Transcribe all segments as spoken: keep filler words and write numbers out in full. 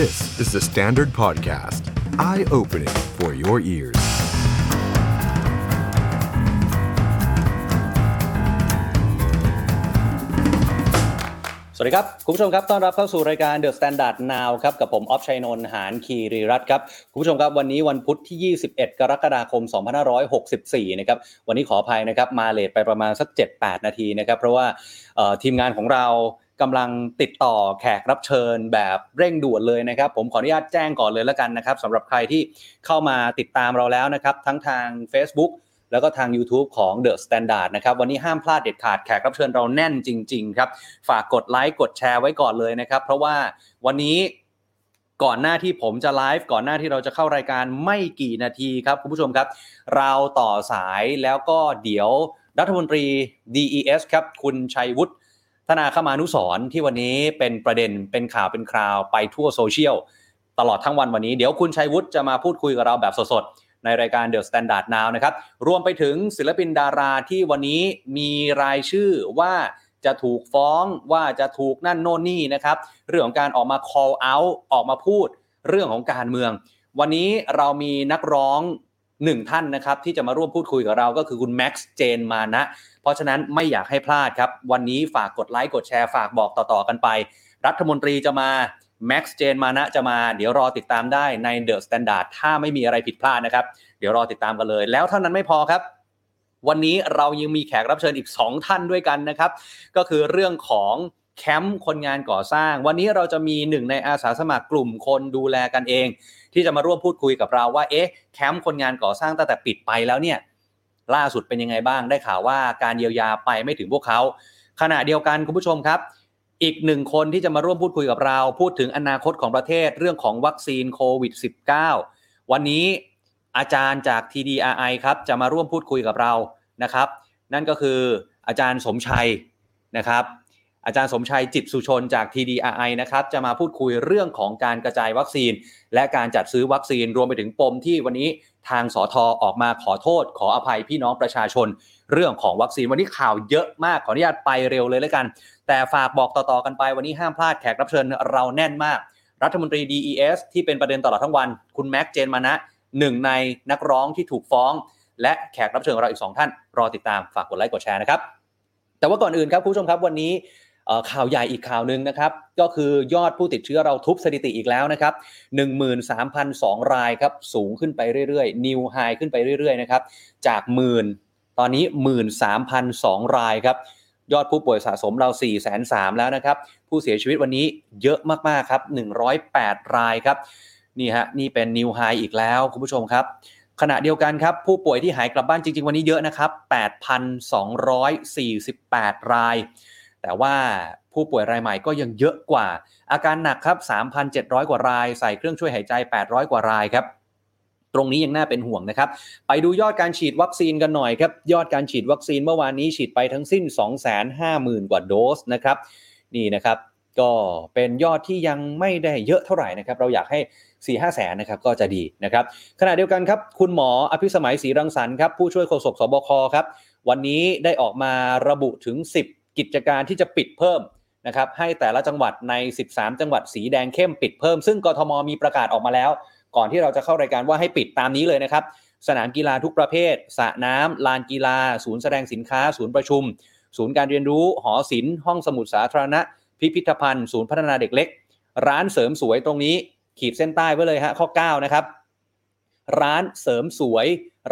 This is the Standard Podcast. Eye-opening for your ears. สวัสดีครับคุณผู้ชมครับต้อนรับเข้าสู่รายการ The Standard Now ครับกับผมอ๊อฟชัยนนท์หานคีรีรัตน์ครับคุณผู้ชมครับวันนี้วันพุธที่ยี่สิบเอ็ดกรกฎาคมสองพันห้าร้อยหกสิบสี่นะครับวันนี้ขออภัยนะครับมาเลทไปประมาณสัก เจ็ดแปด นาทีนะครับเพราะว่าเอ่อทีมงานของเรากำลังติดต่อแขกรับเชิญแบบเร่งด่วนเลยนะครับผมขออนุญาตแจ้งก่อนเลยแล้วกันนะครับสำหรับใครที่เข้ามาติดตามเราแล้วนะครับทั้งทาง Facebook แล้วก็ทาง YouTube ของ The Standard นะครับวันนี้ห้ามพลาดเด็ดขาดแขกรับเชิญเราแน่นจริงๆครับฝากกดไลค์กดแชร์ไว้ก่อนเลยนะครับเพราะว่าวันนี้ก่อนหน้าที่ผมจะไลฟ์ก่อนหน้าที่เราจะเข้ารายการไม่กี่นาทีครับคุณผู้ชมครับเราต่อสายแล้วก็เดี๋ยวรัฐมนตรี ดี อี เอส ครับคุณชัยวุฒิธนาคมานุสรณ์ที่วันนี้เป็นประเด็นเป็นข่าวเป็นคราวไปทั่วโซเชียลตลอดทั้งวันวันนี้เดี๋ยวคุณชัยวุฒิจะมาพูดคุยกับเราแบบสดๆในรายการ The Standard Now นะครับรวมไปถึงศิลปินดาราที่วันนี้มีรายชื่อว่าจะถูกฟ้องว่าจะถูกนั่นโน่นนี่นะครับเรื่องของการออกมา call out ออกมาพูดเรื่องของการเมืองวันนี้เรามีนักร้องหนึ่งท่านนะครับที่จะมาร่วมพูดคุยกับเราก็คือคุณแม็กซ์เจนมานะเพราะฉะนั้นไม่อยากให้พลาดครับวันนี้ฝากกดไลค์กดแชร์ฝากบอกต่อๆกันไปรัฐมนตรีจะมาแม็กซ์เจนมานะจะมาเดี๋ยวรอติดตามได้ใน The Standard ถ้าไม่มีอะไรผิดพลาดนะครับเดี๋ยวรอติดตามกันเลยแล้วเท่านั้นไม่พอครับวันนี้เรายังมีแขกรับเชิญอีกสองท่านด้วยกันนะครับก็คือเรื่องของแคมป์คนงานก่อสร้างวันนี้เราจะมีหนึ่งในอาสาสมัครกลุ่มคนดูแลกันเองที่จะมาร่วมพูดคุยกับเราว่าเอ๊ะแคมป์คนงานก่อสร้างตั้งแต่ปิดไปแล้วเนี่ยล่าสุดเป็นยังไงบ้างได้ข่าวว่าการเยียวยาไปไม่ถึงพวกเขาขณะเดียวกันคุณผู้ชมครับอีกหนึ่งคนที่จะมาร่วมพูดคุยกับเราพูดถึงอนาคตของประเทศเรื่องของวัคซีนโควิด สิบเก้า วันนี้อาจารย์จาก ที ดี อาร์ ไอ ครับจะมาร่วมพูดคุยกับเรานะครับนั่นก็คืออาจารย์สมชัยนะครับอาจารย์สมชัยจิตสุชนจาก ที ดี อาร์ ไอ นะครับจะมาพูดคุยเรื่องของการกระจายวัคซีนและการจัดซื้อวัคซีนรวมไปถึงปมที่วันนี้ทางสท ออกมาขอโทษขออภัยพี่น้องประชาชนเรื่องของวัคซีนวันนี้ข่าวเยอะมากขออนุญาตไปเร็วเลยแล้วกันแต่ฝากบอกต่อๆกันไปวันนี้ห้ามพลาดแขกรับเชิญเราแน่นมากรัฐมนตรี ดี อี เอส ที่เป็นประเด็นตลอดทั้งวันคุณแม็กซ์เจนมานะหนึ่งในนักร้องที่ถูกฟ้องและแขกรับเชิญเราอีกสองท่านรอติดตามฝากกดไลค์กดแชร์นะครับแต่ว่าก่อนอื่นครับคุณผู้ชมครับวันนี้ข่าวใหญ่อีกข่าวนึงนะครับก็คือยอดผู้ติดเชื้อเราทุบสถิติอีกแล้วนะครับ หนึ่งหมื่นสามพันสอง รายครับสูงขึ้นไปเรื่อยๆนิวไฮขึ้นไปเรื่อยๆนะครับจากหมื่นตอนนี้ หนึ่งหมื่นสามพันสอง รายครับยอดผู้ป่วยสะสมเรา สี่แสนสามหมื่น แล้วนะครับผู้เสียชีวิตวันนี้เยอะมากๆครับหนึ่งร้อยแปดรายครับนี่ฮะนี่เป็นนิวไฮอีกแล้วคุณผู้ชมครับขณะเดียวกันครับผู้ป่วยที่หายกลับบ้านจริงๆวันนี้เยอะนะครับ แปดพันสองร้อยสี่สิบแปด รายแต่ว่าผู้ป่วยรายใหม่ก็ยังเยอะกว่าอาการหนักครับ สามพันเจ็ดร้อย กว่ารายใส่เครื่องช่วยหายใจแปดร้อยกว่ารายครับตรงนี้ยังน่าเป็นห่วงนะครับไปดูยอดการฉีดวัคซีนกันหน่อยครับยอดการฉีดวัคซีนเมื่อวานนี้ฉีดไปทั้งสิ้น สองแสนห้าหมื่น กว่าโดสนะครับนี่นะครับก็เป็นยอดที่ยังไม่ได้เยอะเท่าไหร่นะครับเราอยากให้ สี่ห้า แสนนะครับก็จะดีนะครับขณะเดียวกันครับคุณหมออภิสมัยศรีรังสรรค์ครับผู้ช่วยโฆษกสบคครับวันนี้ได้ออกมาระบุถึงสิบกิจการที่จะปิดเพิ่มนะครับให้แต่ละจังหวัดในสิบสามจังหวัดสีแดงเข้มปิดเพิ่มซึ่งกทมมีประกาศออกมาแล้วก่อนที่เราจะเข้ารายการว่าให้ปิดตามนี้เลยนะครับสนามกีฬาทุกประเภทสระน้ำลานกีฬาศูนย์แสดงสินค้าศูนย์ประชุมศูนย์การเรียนรู้หอศิลป์ห้องสมุดสาธารณะพิพิธภัณฑ์ศูนย์พัฒนาเด็กเล็กร้านเสริมสวยตรงนี้ขีดเส้นใต้ไว้เลยฮะข้อเก้านะครับร้านเสริมสวย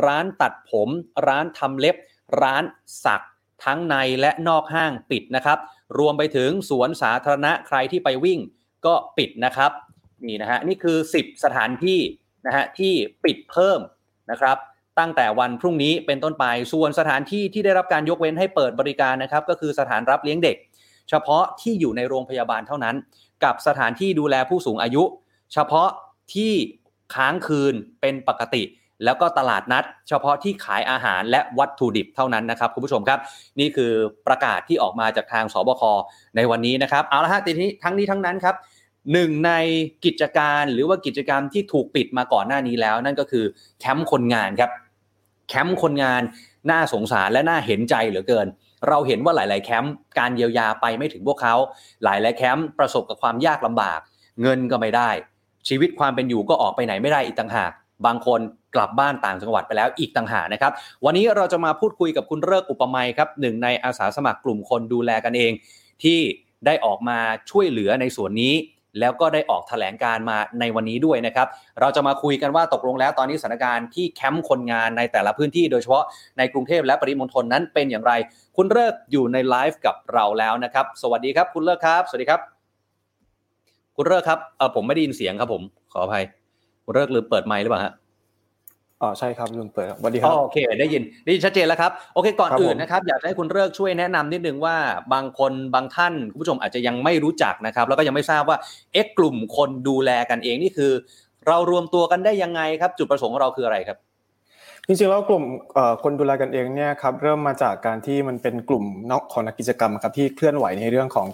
ร้านตัดผมร้านทำเล็บร้านสักทั้งในและนอกห้างปิดนะครับรวมไปถึงสวนสาธารณะใครที่ไปวิ่งก็ปิดนะครับนี่นะฮะนี่คือสิบสถานที่นะฮะที่ปิดเพิ่มนะครับตั้งแต่วันพรุ่งนี้เป็นต้นไปส่วนสถานที่ที่ได้รับการยกเว้นให้เปิดบริการนะครับก็คือสถานรับเลี้ยงเด็กเฉพาะที่อยู่ในโรงพยาบาลเท่านั้นกับสถานที่ดูแลผู้สูงอายุเฉพาะที่ค้างคืนเป็นปกติแล้วก็ตลาดนัดเฉพาะที่ขายอาหารและวัตถุดิบเท่านั้นนะครับคุณผู้ชมครับนี่คือประกาศที่ออกมาจากทางสบคในวันนี้นะครับเอาละฮะทีนี้ทั้งนี้ทั้งนั้นครับหนึ่งในกิจการหรือว่ากิจกรรมที่ถูกปิดมาก่อนหน้านี้แล้วนั่นก็คือแคมป์คนงานครับแคมป์คนงานน่าสงสารและน่าเห็นใจเหลือเกินเราเห็นว่าหลายๆแคมป์การเยียวยาไปไม่ถึงพวกเขาหลายๆแคมป์ประสบกับความยากลำบาก เงินก็ไม่ได้ชีวิตความเป็นอยู่ก็ออกไปไหนไม่ได้อีกต่างหากบางคนกลับบ้านต่างจังหวัดไปแล้วอีกต่างหากนะครับวันนี้เราจะมาพูดคุยกับคุณเลิกอุปไมยครับหนึ่งในอาสาสมัครกลุ่มคนดูแลกันเองที่ได้ออกมาช่วยเหลือในส่วนนี้แล้วก็ได้ออกแถลงการมาในวันนี้ด้วยนะครับเราจะมาคุยกันว่าตกลงแล้วตอนนี้สถานการณ์ที่แคมป์คนงานในแต่ละพื้นที่โดยเฉพาะในกรุงเทพและปริมณฑลนั้นเป็นอย่างไรคุณเลิกอยู่ในไลฟ์กับเราแล้วนะครับสวัสดีครับคุณเลิกครับสวัสดีครับคุณเลิกครับเออผมไม่ได้ยินเสียงครับผมขออภัยคุณเลิกลืมเปิดไมค์หรือเปล่าฮะอ๋อใช่ครับลืมเปิดสวัสดีครับโอเคได้ยินได้ยินชัดเจนแล้วครับโอเคก่อนอื่นนะครับอยากให้คุณเลิกช่วยแนะนำนิดนึงว่าบางคนบางท่านคุณผู้ชมอาจจะยังไม่รู้จักนะครับแล้วก็ยังไม่ทราบว่าเอ๊ะกลุ่มคนดูแลกันเองนี่คือเรารวมตัวกันได้ยังไงครับจุดประสงค์ของเราคืออะไรครับจริงๆแล้วกลุ่มคนดูแลกันเองเนี่ยครับเริ่มมาจากการที่มันเป็นกลุ่มนอกของนักกิจกรรมครับที่เคลื่อนไหวในเรื่องของ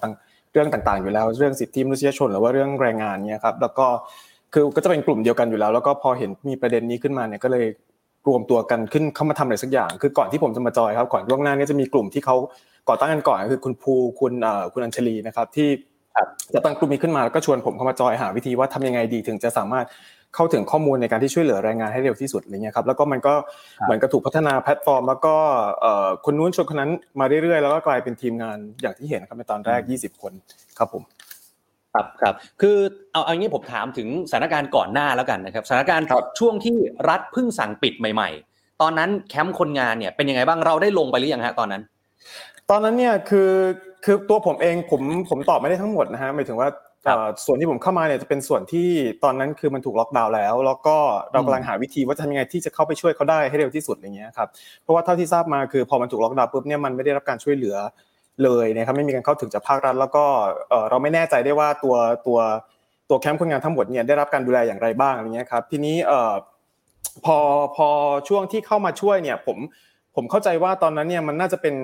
เรื่องต่างๆอยู่แล้วเรื่องสิทธิมนุษยชนหรือว่าเรื่องแรงงานเนี่ยครับแล้วก็คือก็จะเป็นกลุ่มเดียวกันอยู่แล้วแล้วก็พอเห็นมีประเด็นนี้ขึ้นมาเนี่ยก็เลยรวมตัวกันขึ้นเข้ามาทำอะไรสักอย่างคือก่อนที่ผมจะมาจอยครับก่อนล่วงหน้าเนี่ยจะมีกลุ่มที่เค้าก่อตั้งกันก่อนคือคุณภูคุณเอ่อคุณอัญชลีนะครับที่จะตั้งกลุ่มนี้ขึ้นมาแล้วก็ชวนผมเข้ามาจอยหาวิธีว่าทำยังไงดีถึงจะสามารถเข้าถึงข้อมูลในการที่ช่วยเหลือแรงงานให้เร็วที่สุดอะไรเงี้ยครับแล้วก็มันก็เหมือนกับถูกพัฒนาแพลตฟอร์มแล้วก็เอ่อคนนู้นชวนคนนั้นมาเรื่อยๆแล้วก็กลายเป็นทีมงานอย่างที่เห็นครับในตอนแรกยี่สิบคนครับผมครับครับคือเอาอย่างนี้ผมถามถึงสถานการณ์ก่อนหน้าแล้วกันนะครับสถานการณ์ช่วงที่รัฐเพิ่งสั่งปิดใหม่ๆตอนนั้นแคมป์คนงานเนี่ยเป็นยังไงบ้างเราได้ลงไปหรือยังฮะตอนนั้นตอนนั้นเนี่ยคือคือตัวผมเองผมผมตอบไม่ได้ทั้งหมดนะฮะหมายถึงว่าส่วนที่ผมเข้ามาเนี่ยจะเป็นส่วนที่ตอนนั้นคือมันถูกล็อกดาวน์แล้วแล้วก็เรากำลังหาวิธีว่าจะทำยังไงที่จะเข้าไปช่วยเขาได้ให้เร็วที่สุดอย่างเงี้ยครับเพราะว่าเท่าที่ทราบมาคือพอมันถูกล็อกดาวน์ปุ๊บเนี่ยมันไม่ได้รับการช่วยเหลือเลยนะครับไม่มีการเข้าถึงจากภาครัฐแล้วก็เอ่อเราไม่แน่ใจได้ว่าตัวตัวตัวแคมป์คนงานทั้งหมดเนี่ยได้รับการดูแลอย่างไรบ้างอะไรเงี้ยครับทีนี้เอ่อพอพอช่วงที่เข้ามาช่วยเนี่ยผมผมเข้าใจว่าตอนนั้นเนี่ยมันน่าจะเป็น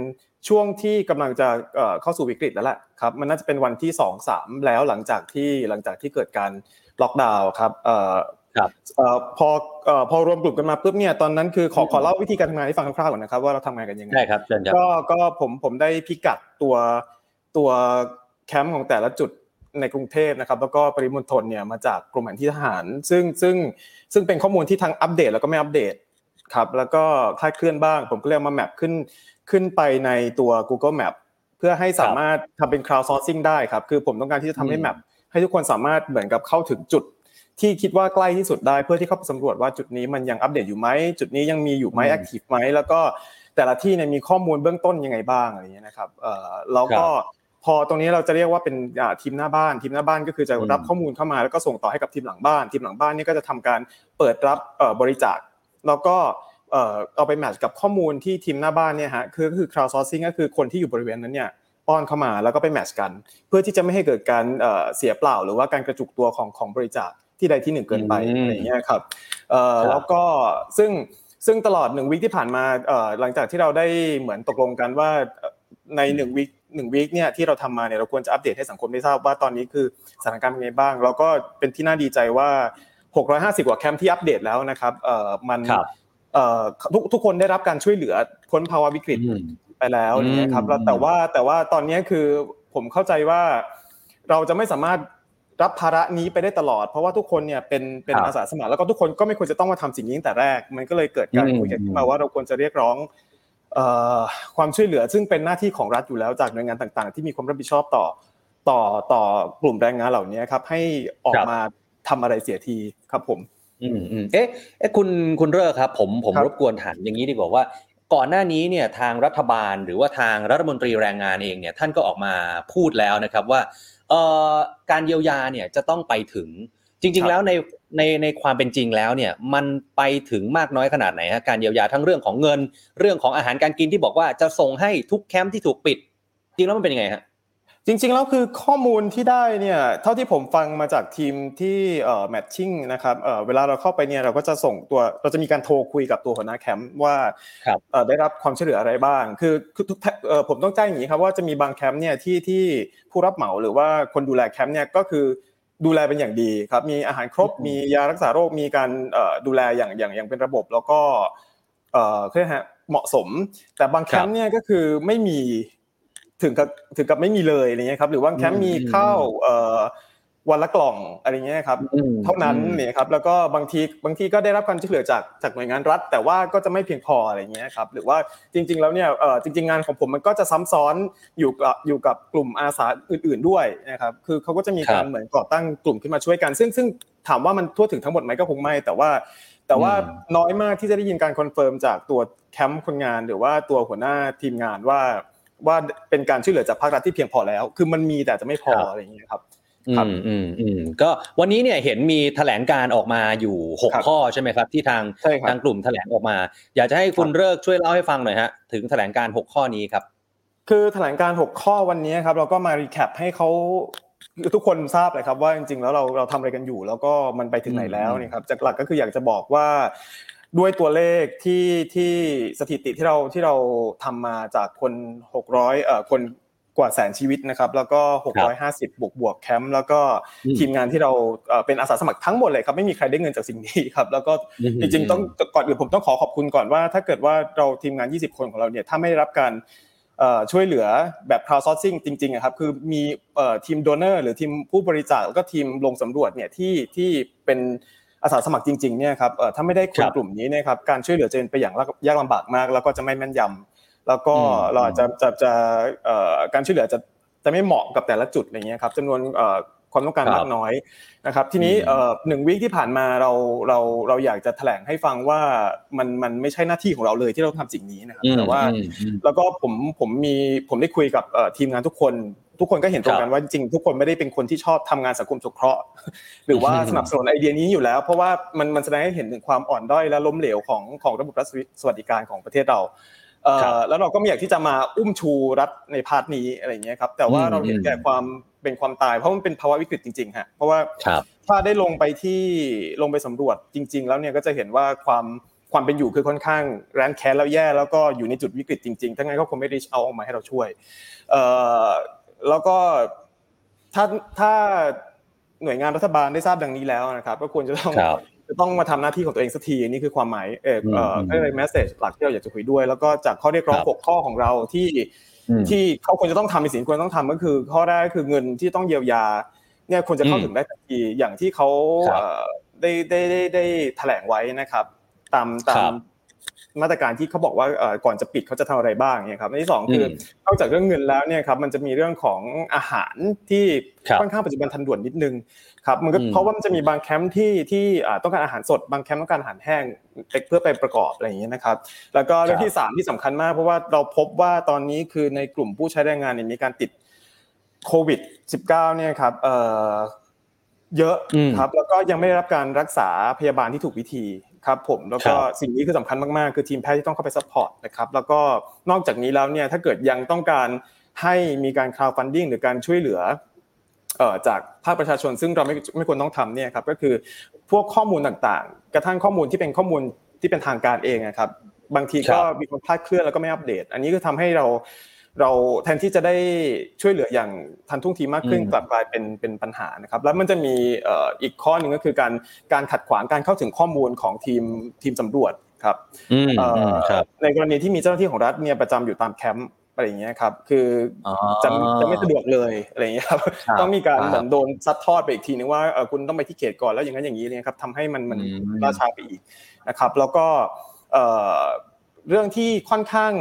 ช่วงที่กำลังจะเอ่อเข้าสู่วิกฤตแล้วแหละครับมันน่าจะเป็นวันที่สอง สามแล้วหลังจากที่หลังจากที่เกิดการล็อกดาวน์ครับเอ่อครับเอ่อพอเอ่อพอรวมกลุ่มกันมาปุ๊บเนี่ยตอนนั้นคือขอขอเล่าวิธีการทำงานให้ฟังคร่าวๆก่อนนะครับว่าเราทำงานกันยังไงได้ครับเชิญครับก็ก็ผมผมได้พิกัดตัวตัวแคมป์ของแต่ละจุดในกรุงเทพนะครับแล้วก็ปริมณฑลเนี่ยมาจากกรมแผนที่ทหารซึ่งซึ่งซึ่งเป็นข้อมูลที่ทั้งอัปเดตแล้วก็ไม่อัปเดตครับแล้วก็คลาดเคลื่อนบ้างผมก็เลยมาแมปขึ้นขึ้นไปในตัว Google Map เพื่อให้สามารถทำเป็น crowd sourcing ได้ครับคือผมต้องการที่จะทำให้แมปให้ทุกคนสามารถเหมือนกับเข้าถึงจุดที่คิดว่าใกล้ที่สุดได้เพื่อที่เข้าไปสำรวจว่าจุดนี้มันยังอัปเดตอยู่มั้ยจุดนี้ยังมีอยู่มั้ยแอคทีฟมั้ยแล้วก็แต่ละที่เนี่ยมีข้อมูลเบื้องต้นยังไงบ้างอะไรอย่างเงี้ยนะครับเอ่อแล้วก็พอตรงนี้เราจะเรียกว่าเป็นอ่าทีมหน้าบ้านทีมหน้าบ้านก็คือจะรับข้อมูลเข้ามาแล้วก็ส่งต่อให้กับทีมหลังบ้านทีมหลังบ้านนี่ก็จะทำการเปิดรับเอ่อบริจาคแล้วก็เอ่อเอาไปแมทช์กับข้อมูลที่ทีมหน้าบ้านเนี่ยฮะคือก็คือ crowd sourcing ก็คือคนที่อยู่บริเวณนั้นเนี่ยป้อนเข้ามาแล้วก็ไปแมทช์กันเพื่อที่จะไม่ให้เกิดการเอ่อเสียเปล่าหรือว่าการกระจุกตัวของของบริจาคที่ใดที่หนึ่งเกินไปอะไรอย่างเงี้ยครับเอ่อแล้วก็ซึ่งซึ่งตลอดหนึ่งวีคที่ผ่านมาเอ่อหลังจากที่เราได้เหมือนตกลงกันว่าในหนึ่งวีคหนึ่งวีคเนี่ยที่เราทำมาเนี่ยเราควรจะอัปเดตให้สังคมได้ทราบว่าตอนนี้คือสถานการณ์เป็นไงบ้างแล้วก็เป็นที่น่าดีใจว่าหกร้อยห้าสิบกว่าแคมป์ที่อัปเดตแล้วนะครับเอ่อมันเอ่อทุกทุกคนได้รับการช่วยเหลือพ้นภาวะวิกฤตไปแล้วเนี่ยครับแต่ว่าแต่ว่าตอนนี้คือผมเข้าใจว่าเราจะไม่สามารถรับภาระนี้ไปได้ตลอดเพราะว่าทุกคนเนี่ยเป็นเป็นอาสาสมัครแล้วก็ทุกคนก็ไม่ควรจะต้องมาทำสิ่งนี้ตั้งแต่แรกมันก็เลยเกิดการคุยกันขึ้นมาว่าเราควรจะเรียกร้องเอ่อความช่วยเหลือซึ่งเป็นหน้าที่ของรัฐอยู่แล้วจากหน่วยงานต่างๆที่มีความรับผิดชอบต่อต่อต่อกลุ่มแรงงานเหล่านี้ครับให้ออกมาทำอะไรเสียทีครับผมอืมๆเอ๊ะคุณคุณเลิกครับผมผมรบกวนถามอย่างนี้ดีกว่าว่าก่อนหน้านี้เนี่ยทางรัฐบาลหรือว่าทางรัฐมนตรีแรงงานเองเนี่ยท่านก็ออกมาพูดแล้วนะครับว่าเอ่อการเยียวยาเนี่ยจะต้องไปถึงจริงๆแล้วในในในความเป็นจริงแล้วเนี่ยมันไปถึงมากน้อยขนาดไหนฮะการเยียวยาทั้งเรื่องของเงินเรื่องของอาหารการกินที่บอกว่าจะส่งให้ทุกแคมป์ที่ถูกปิดจริงแล้วมันเป็นยังไงฮะจริงๆแล้วคือข้อมูลที่ได้เนี่ยเท่าที่ผมฟังมาจากทีมที่เอ่อแมทชิ่งนะครับเอ่อเวลาเราเข้าไปเนี่ยเราก็จะส่งตัวเราจะมีการโทรคุยกับตัวหัวหน้าแคมป์ว่าเอ่อได้รับความช่วยเหลืออะไรบ้างคือทุกเอ่อผมต้องแจ้งอย่างงี้ครับว่าจะมีบางแคมป์เนี่ยที่ที่ผู้รับเหมาหรือว่าคนดูแลแคมป์เนี่ยก็คือดูแลเป็นอย่างดีครับมีอาหารครบมียารักษาโรคมีการเอ่อดูแลอย่างอย่างอย่างเป็นระบบแล้วก็เอ่อเค้าเรียกฮะเหมาะสมแต่บางแคมป์เนี่ยก็คือไม่มีถึงกับถึงกับไม่มีเลยอะไรเงี้ยครับหรือว่าแคมป์มีข้าวเอ่อ วันละกล่องอะไรเงี้ยครับเท่านั้นเนี่ยครับแล้วก็บางทีบางทีก็ได้รับความช่วยเหลือจากจากหน่วยงานรัฐแต่ว่าก็จะไม่เพียงพออะไรเงี้ยครับหรือว่าจริงๆแล้วเนี่ยเอ่อจริงๆงานของผมมันก็จะซ้ำซ้อนอยู่กับอยู่กับกลุ่มอาสาอื่นๆด้วยนะครับคือเค้าก็จะมีการเหมือนก่อตั้งกลุ่มขึ้นมาช่วยกันซึ่งซึ่งถามว่ามันทั่วถึงทั้งหมดมั้ยก็คงไม่แต่ว่าแต่ว่าน้อยมากที่จะได้ยินการคอนเฟิร์มจากตัวแคมป์คนงานหรือว่าตัวหัวหน้าทีมงานว่าว่าเป็นการช่วยเหลือจากภาครัฐที่เพียงพอแล้วคือมันมีแต่จะไม่พออะไรอย่างเงี้ยครับครับอืมๆก็วันนี้เนี่ยเห็นมีแถลงการออกมาอยู่หกข้อใช่มั้ยครับที่ทางทางกลุ่มแถลงออกมาอยากจะให้คุณเลิกช่วยเล่าให้ฟังหน่อยฮะถึงแถลงการหกข้อนี้ครับคือแถลงการหกข้อวันนี้ครับเราก็มารีแคปให้เค้าทุกคนทราบเลยครับว่าจริงๆแล้วเราเราทำอะไรกันอยู่แล้วก็มันไปถึงไหนแล้วเนี่ยครับจากหลักก็คืออยากจะบอกว่าด้วยตัวเลขที่ที่สถิติที่เราที่เราทำมาจากคนหกร้อยเอ่อคนกว่าแสนชีวิตนะครับแล้วก็หกร้อยห้าสิบบวกๆแคมป์แล้วก็ทีมงานที่เราเอ่อเป็นอาสาสมัครทั้งหมดเลยครับไม่มีใครได้เงินจากสิ่งนี้ครับแล้วก็จริงๆต้องก่อนอื่นผมต้องขอขอบคุณก่อนว่าถ้าเกิดว่าเราทีมงานยี่สิบคนของเราเนี่ยถ้าไม่ได้รับการเอ่อช่วยเหลือแบบ crowdsourcing จริงๆอะครับคือมีเอ่อทีมโดเนอร์หรือทีมผู้บริจาคแล้วก็ทีมลงสำรวจเนี่ยที่ที่เป็นอาสาสมัครจริงๆเนี่ยครับเอ่อถ้าไม่ได้คนกลุ่มนี้เนี่ยครับการช่วยเหลือจะเป็นไปอย่างยากลำบากมากแล้วก็จะไม่แม่นยำแล้วก็เราอาจจะจะจะเอ่อการช่วยเหลือจะจะไม่เหมาะกับแต่ละจุดอะไรเงี้ยครับจำนวนเอ่อความต้องการมากน้อยนะครับทีนี้เอ่อหนึ่งวีคที่ผ่านมาเราเราเราอยากจะแถลงให้ฟังว่ามันมันไม่ใช่หน้าที่ของเราเลยที่เราทำสิ่งนี้นะครับแต่ว่าแล้วก็ผมผมมีผมได้คุยกับเอ่อทีมงานทุกคนทุกคนก็เห็นตรงกันว่าจริงๆทุกคนไม่ได้เป็นคนที่ชอบทำงานสังคมสงเคราะห์หรือว่าสนับสนุนไอเดียนี้อยู่แล้วเพราะว่ามันมันแสดงให้เห็นถึงความอ่อนด้อยและล้มเหลวของของระบบรัฐสวัสดิการของประเทศเราเอ่อแล้วเราก็ไม่อยากที่จะมาอุ้มชูรัฐในพาร์ทนี้อะไรอย่างเงี้ยครับแต่ว่าเราเห็นแก่ความเป็นความตายเพราะมันเป็นภาวะวิกฤตจริงๆฮะเพราะว่าถ้าได้ลงไปที่ลงไปสำรวจจริงๆแล้วเนี่ยก็จะเห็นว่าความความเป็นอยู่คือค่อนข้างแร้งแค้นแล้วแย่แล้วก็อยู่ในจุดวิกฤตจริงๆทั้งนั้นก็คงไม่ได้เอาออกมาให้เราช่วยเอ่อแล้วก็ถ้าถ้าหน่วยงานรัฐบาลได้ทราบดังนี้แล้วนะครับก็ควรจะต้องต้องมาทำหน้าที่ของตัวเองสักทีนี่คือความหมายเอ่อเอ่ออะไรเมสเสจหลักที่เราอยากจะคุยด้วยแล้วก็จากข้อเรียกร้องหกข้อของเราที่ที่เค้าควรจะต้องทำในสิ่งที่ควรต้องทำก็คือข้อแรกก็คือเงินที่ต้องเยียวยาเนี่ยควรจะเข้าถึงได้ทันทีอย่างที่เค้าเอ่อได้ได้ได้ได้แถลงไว้นะครับตามตามมาตรการที่เค้าบอกว่าเอ่อก่อนจะปิดเค้าจะทำอะไรบ้างเนี่ยครับอันที่สองคือนอกจากเรื่องเงินแล้วเนี่ยครับมันจะมีเรื่องของอาหารที่ค่อนข้างปัจจุบันทันด่วนนิดนึงครับมันก็เพราะว่ามันจะมีบางแคมป์ที่ที่อ่าต้องการอาหารสดบางแคมป์ต้องการอาหารแห้งเพื่อไปประกอบอะไรอย่างเงี้ยนะครับแล้วก็เรื่องที่สามที่สำคัญมากเพราะว่าเราพบว่าตอนนี้คือในกลุ่มผู้ใช้แรงงานเนี่ยมีการติดโควิดสิบเก้าเนี่ยครับเอ่อเยอะครับแล้วก็ยังไม่ได้รับการรักษาพยาบาลที่ถูกวิธีครับผมแล้วก็สิ่งนี้คือสำคัญมากๆคือทีมแพทย์ที่ต้องเข้าไปซัพพอร์ตนะครับแล้วก็นอกจากนี้แล้วเนี่ยถ้าเกิดยังต้องการให้มีการ crowdfunding หรือการช่วยเหลือเอ่อจากภาคประชาชนซึ่งเราไม่ไม่ควรต้องทำเนี่ยครับก็คือพวกข้อมูลต่างๆกระทั่งข้อมูลที่เป็นข้อมูลที่เป็นทางการเองนะครับบางทีก็มีคนคลาดเคลื่อนแล้วก็ไม่อัปเดตอันนี้ก็ทำให้เราเราแทนที่จะได้ช่วยเหลืออย่างทันท่วงทีมากขึ้นกลับกลายเป็นเป็นปัญหานะครับแล้วมันจะมีเอ่ออีกข้อนึงก็คือการการขัดขวางการเข้าถึงข้อมูลของทีมทีมสำรวจครับเอ่อในกรณีที่มีเจ้าหน้าที่ของรัฐเนี่ยประจำอยู่ตามแคมป์อะไรอย่างเงี้ยครับคือจะจะไม่สะดวกเลยอะไรอย่างเงี้ยครับต้องมีการเหมือนโดนซัดทอดไปอีกทีนึงว่าเอ่อคุณต้องไปที่เขตก่อนแล้วอย่างนั้นอย่างนี้เนี่ยครับทำให้มันมันล่าช้าไปอีกนะครับแล้วก็เอ่อเรื่องที่ค่อนข้าง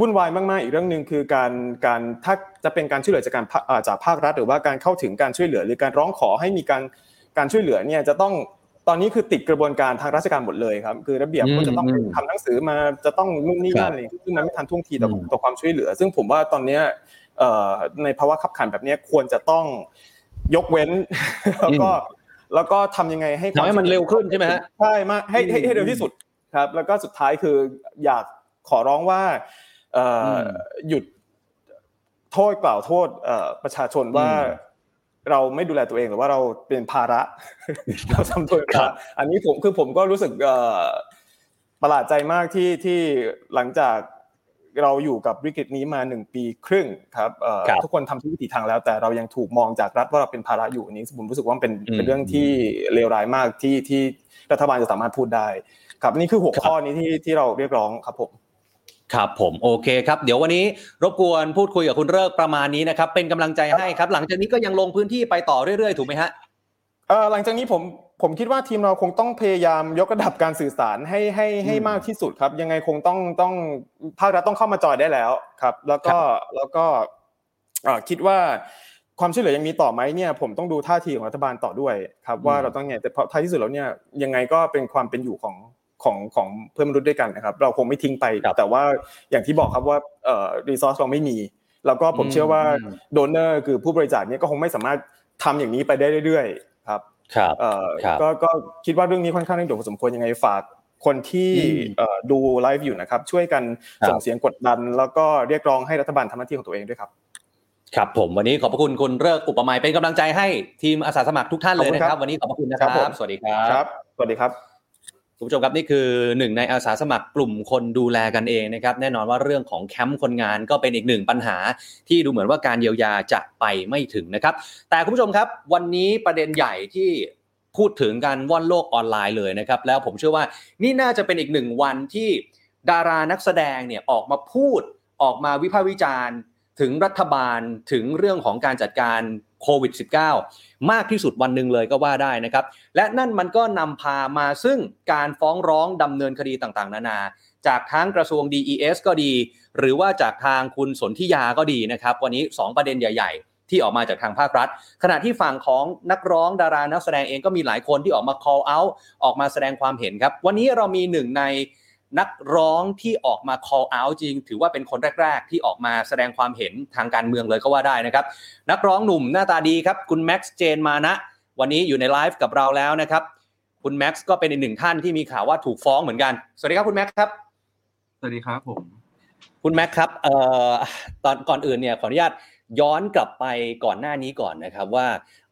วุ่นวายมากๆอีกเรื่องนึงคือการการถ้าจะเป็นการช่วยเหลือจากการจากภาครัฐหรือว่าการเข้าถึงการช่วยเหลือหรือการร้องขอให้มีการการช่วยเหลือเนี่ยจะต้องตอนนี้คือติดกระบวนการทางราชการหมดเลยครับคือระเบียบก็จะต้องทำหนังสือมาจะต้องนู่นนี่นั่นอะไรซึ่งมันไม่ทันท่วงทีต่อต่อความช่วยเหลือซึ่งผมว่าตอนเนี้ยเอ่อในภาวะขับขันแบบเนี้ยควรจะต้องยกเว้นแล้วก็แล้วก็ทำยังไงให้ให้มันเร็วขึ้นใช่มั้ยฮะใช่มากให้ให้เร็วที่สุดครับแล้วก็สุดท้ายคืออยากขอร้องว่าเอ่อหยุดโทษกล่าวโทษเอ่อประชาชนว่าเราไม่ดูแลตัวเองหรือว่าเราเป็นภาระเราทำตัวครับอันนี้ผมคือผมก็รู้สึกเอ่อประหลาดใจมากที่ที่หลังจากเราอยู่กับวิกฤตนี้มาหนึ่งปีครึ่งครับเอ่อทุกคนทำทุกวิถีทางแล้วแต่เรายังถูกมองจากรัฐว่าเราเป็นภาระอยู่อันนี้ผมรู้สึกว่ามันเป็นเป็นเรื่องที่เลวร้ายมากที่ที่รัฐบาลจะสามารถพูดได้ครับนี่คือหัวข้อนี้ที่ที่เราเรียกร้องครับผม ครับผมโอเคครับเดี๋ยววันนี้รบกวนพูดคุยกับคุณฤกษ์ประมาณนี้นะครับเป็นกำลังใจให้ครับหลังจากนี้ก็ยังลงพื้นที่ไปต่อเรื่อยๆถูกไหมฮะเอ่อหลังจากนี้ผมผมคิดว่าทีมเราคงต้องพยายามยกระดับการสื่อสารให้ให้ให้มากที่สุดครับยังไงคงต้องต้องภาครัฐต้องเข้ามาจอยได้แล้วครับแล้วก็แล้วก็เอ่อคิดว่าความช่วยเหลือยังมีต่อไหมเนี่ยผมต้องดูท่าทีของรัฐบาลต่อด้วยครับว่าเราต้องไงแต่เพราะท้ายที่สุดแล้วเนี่ยยังไงก็เป็นความเป็นอยู่ของของของเพื่อนมนุษย์ด้วยกันนะครับเราคงไม่ทิ้งไปแต่ว่าอย่างที่บอกครับว่าเอ่อรีซอร์สเราไม่มีแล้วก็ผมเชื่อว่าโดเนอร์คือผู้บริจาคเนี่ยก็คงไม่สามารถทำอย่างนี้ไปได้เรื่อยๆครับครับเอ่อก็ก็คิดว่าเรื่องนี้ค่อนข้างเร่งด่วนพอสมควรยังไงฝากคนที่เอ่อดูไลฟ์อยู่นะครับช่วยกันส่งเสียงกดดันแล้วก็เรียกร้องให้รัฐบาลทำหน้าที่ของตัวเองด้วยครับครับผมวันนี้ขอบพระคุณคุณฤกษ์อุปไมยเป็นกำลังใจให้ทีมอาสาสมัครทุกท่านเลยนะครับวันนี้ขอบพระคุณนะครับสวัสดีครับครับสวัสดีครับคุณผู้ชมครับนี่คือหนึ่งในอาสาสมัครกลุ่มคนดูแลกันเองนะครับแน่นอนว่าเรื่องของแคมป์คนงานก็เป็นอีกหนึ่งปัญหาที่ดูเหมือนว่าการเยียวยาจะไปไม่ถึงนะครับแต่คุณผู้ชมครับวันนี้ประเด็นใหญ่ที่พูดถึงกันว่อนโลกออนไลน์เลยนะครับแล้วผมเชื่อว่านี่น่าจะเป็นอีกหนึ่งวันที่ดารานักแสดงเนี่ยออกมาพูดออกมาวิพากษ์วิจารณ์ถึงรัฐบาลถึงเรื่องของการจัดการโควิด สิบเก้า มากที่สุดวันหนึ่งเลยก็ว่าได้นะครับและนั่นมันก็นำพามาซึ่งการฟ้องร้องดำเนินคดีต่างๆนานาจากทั้งกระทรวง ดี อี เอส ก็ดีหรือว่าจากทางคุณสนธิยาก็ดีนะครับวันนี้สองประเด็นใหญ่ๆที่ออกมาจากทางภาครัฐขณะที่ฝั่งของนักร้องดารานักแสดงเองก็มีหลายคนที่ออกมา call out ออกมาแสดงความเห็นครับวันนี้เรามีหนึ่งในนักร้องที่ออกมา call out จริงถือว่าเป็นคนแรกๆที่ออกมาแสดงความเห็นทางการเมืองเลยก็ว่าได้นะครับนักร้องหนุ่มหน้าตาดีครับคุณแม็กซ์เจนมานะวันนี้อยู่ในไลฟ์กับเราแล้วนะครับคุณแม็กซ์ก็เป็นอีกหนึ่งท่านที่มีข่าวว่าถูกฟ้องเหมือนกันสวัสดีครับคุณแม็กซ์ครับสวัสดีครับผมคุณแม็กซ์ครับเอ่อตอนก่อนอื่นเนี่ยขออนุญาตย้อนกลับไปก่อนหน้านี้ก่อนนะครับว่า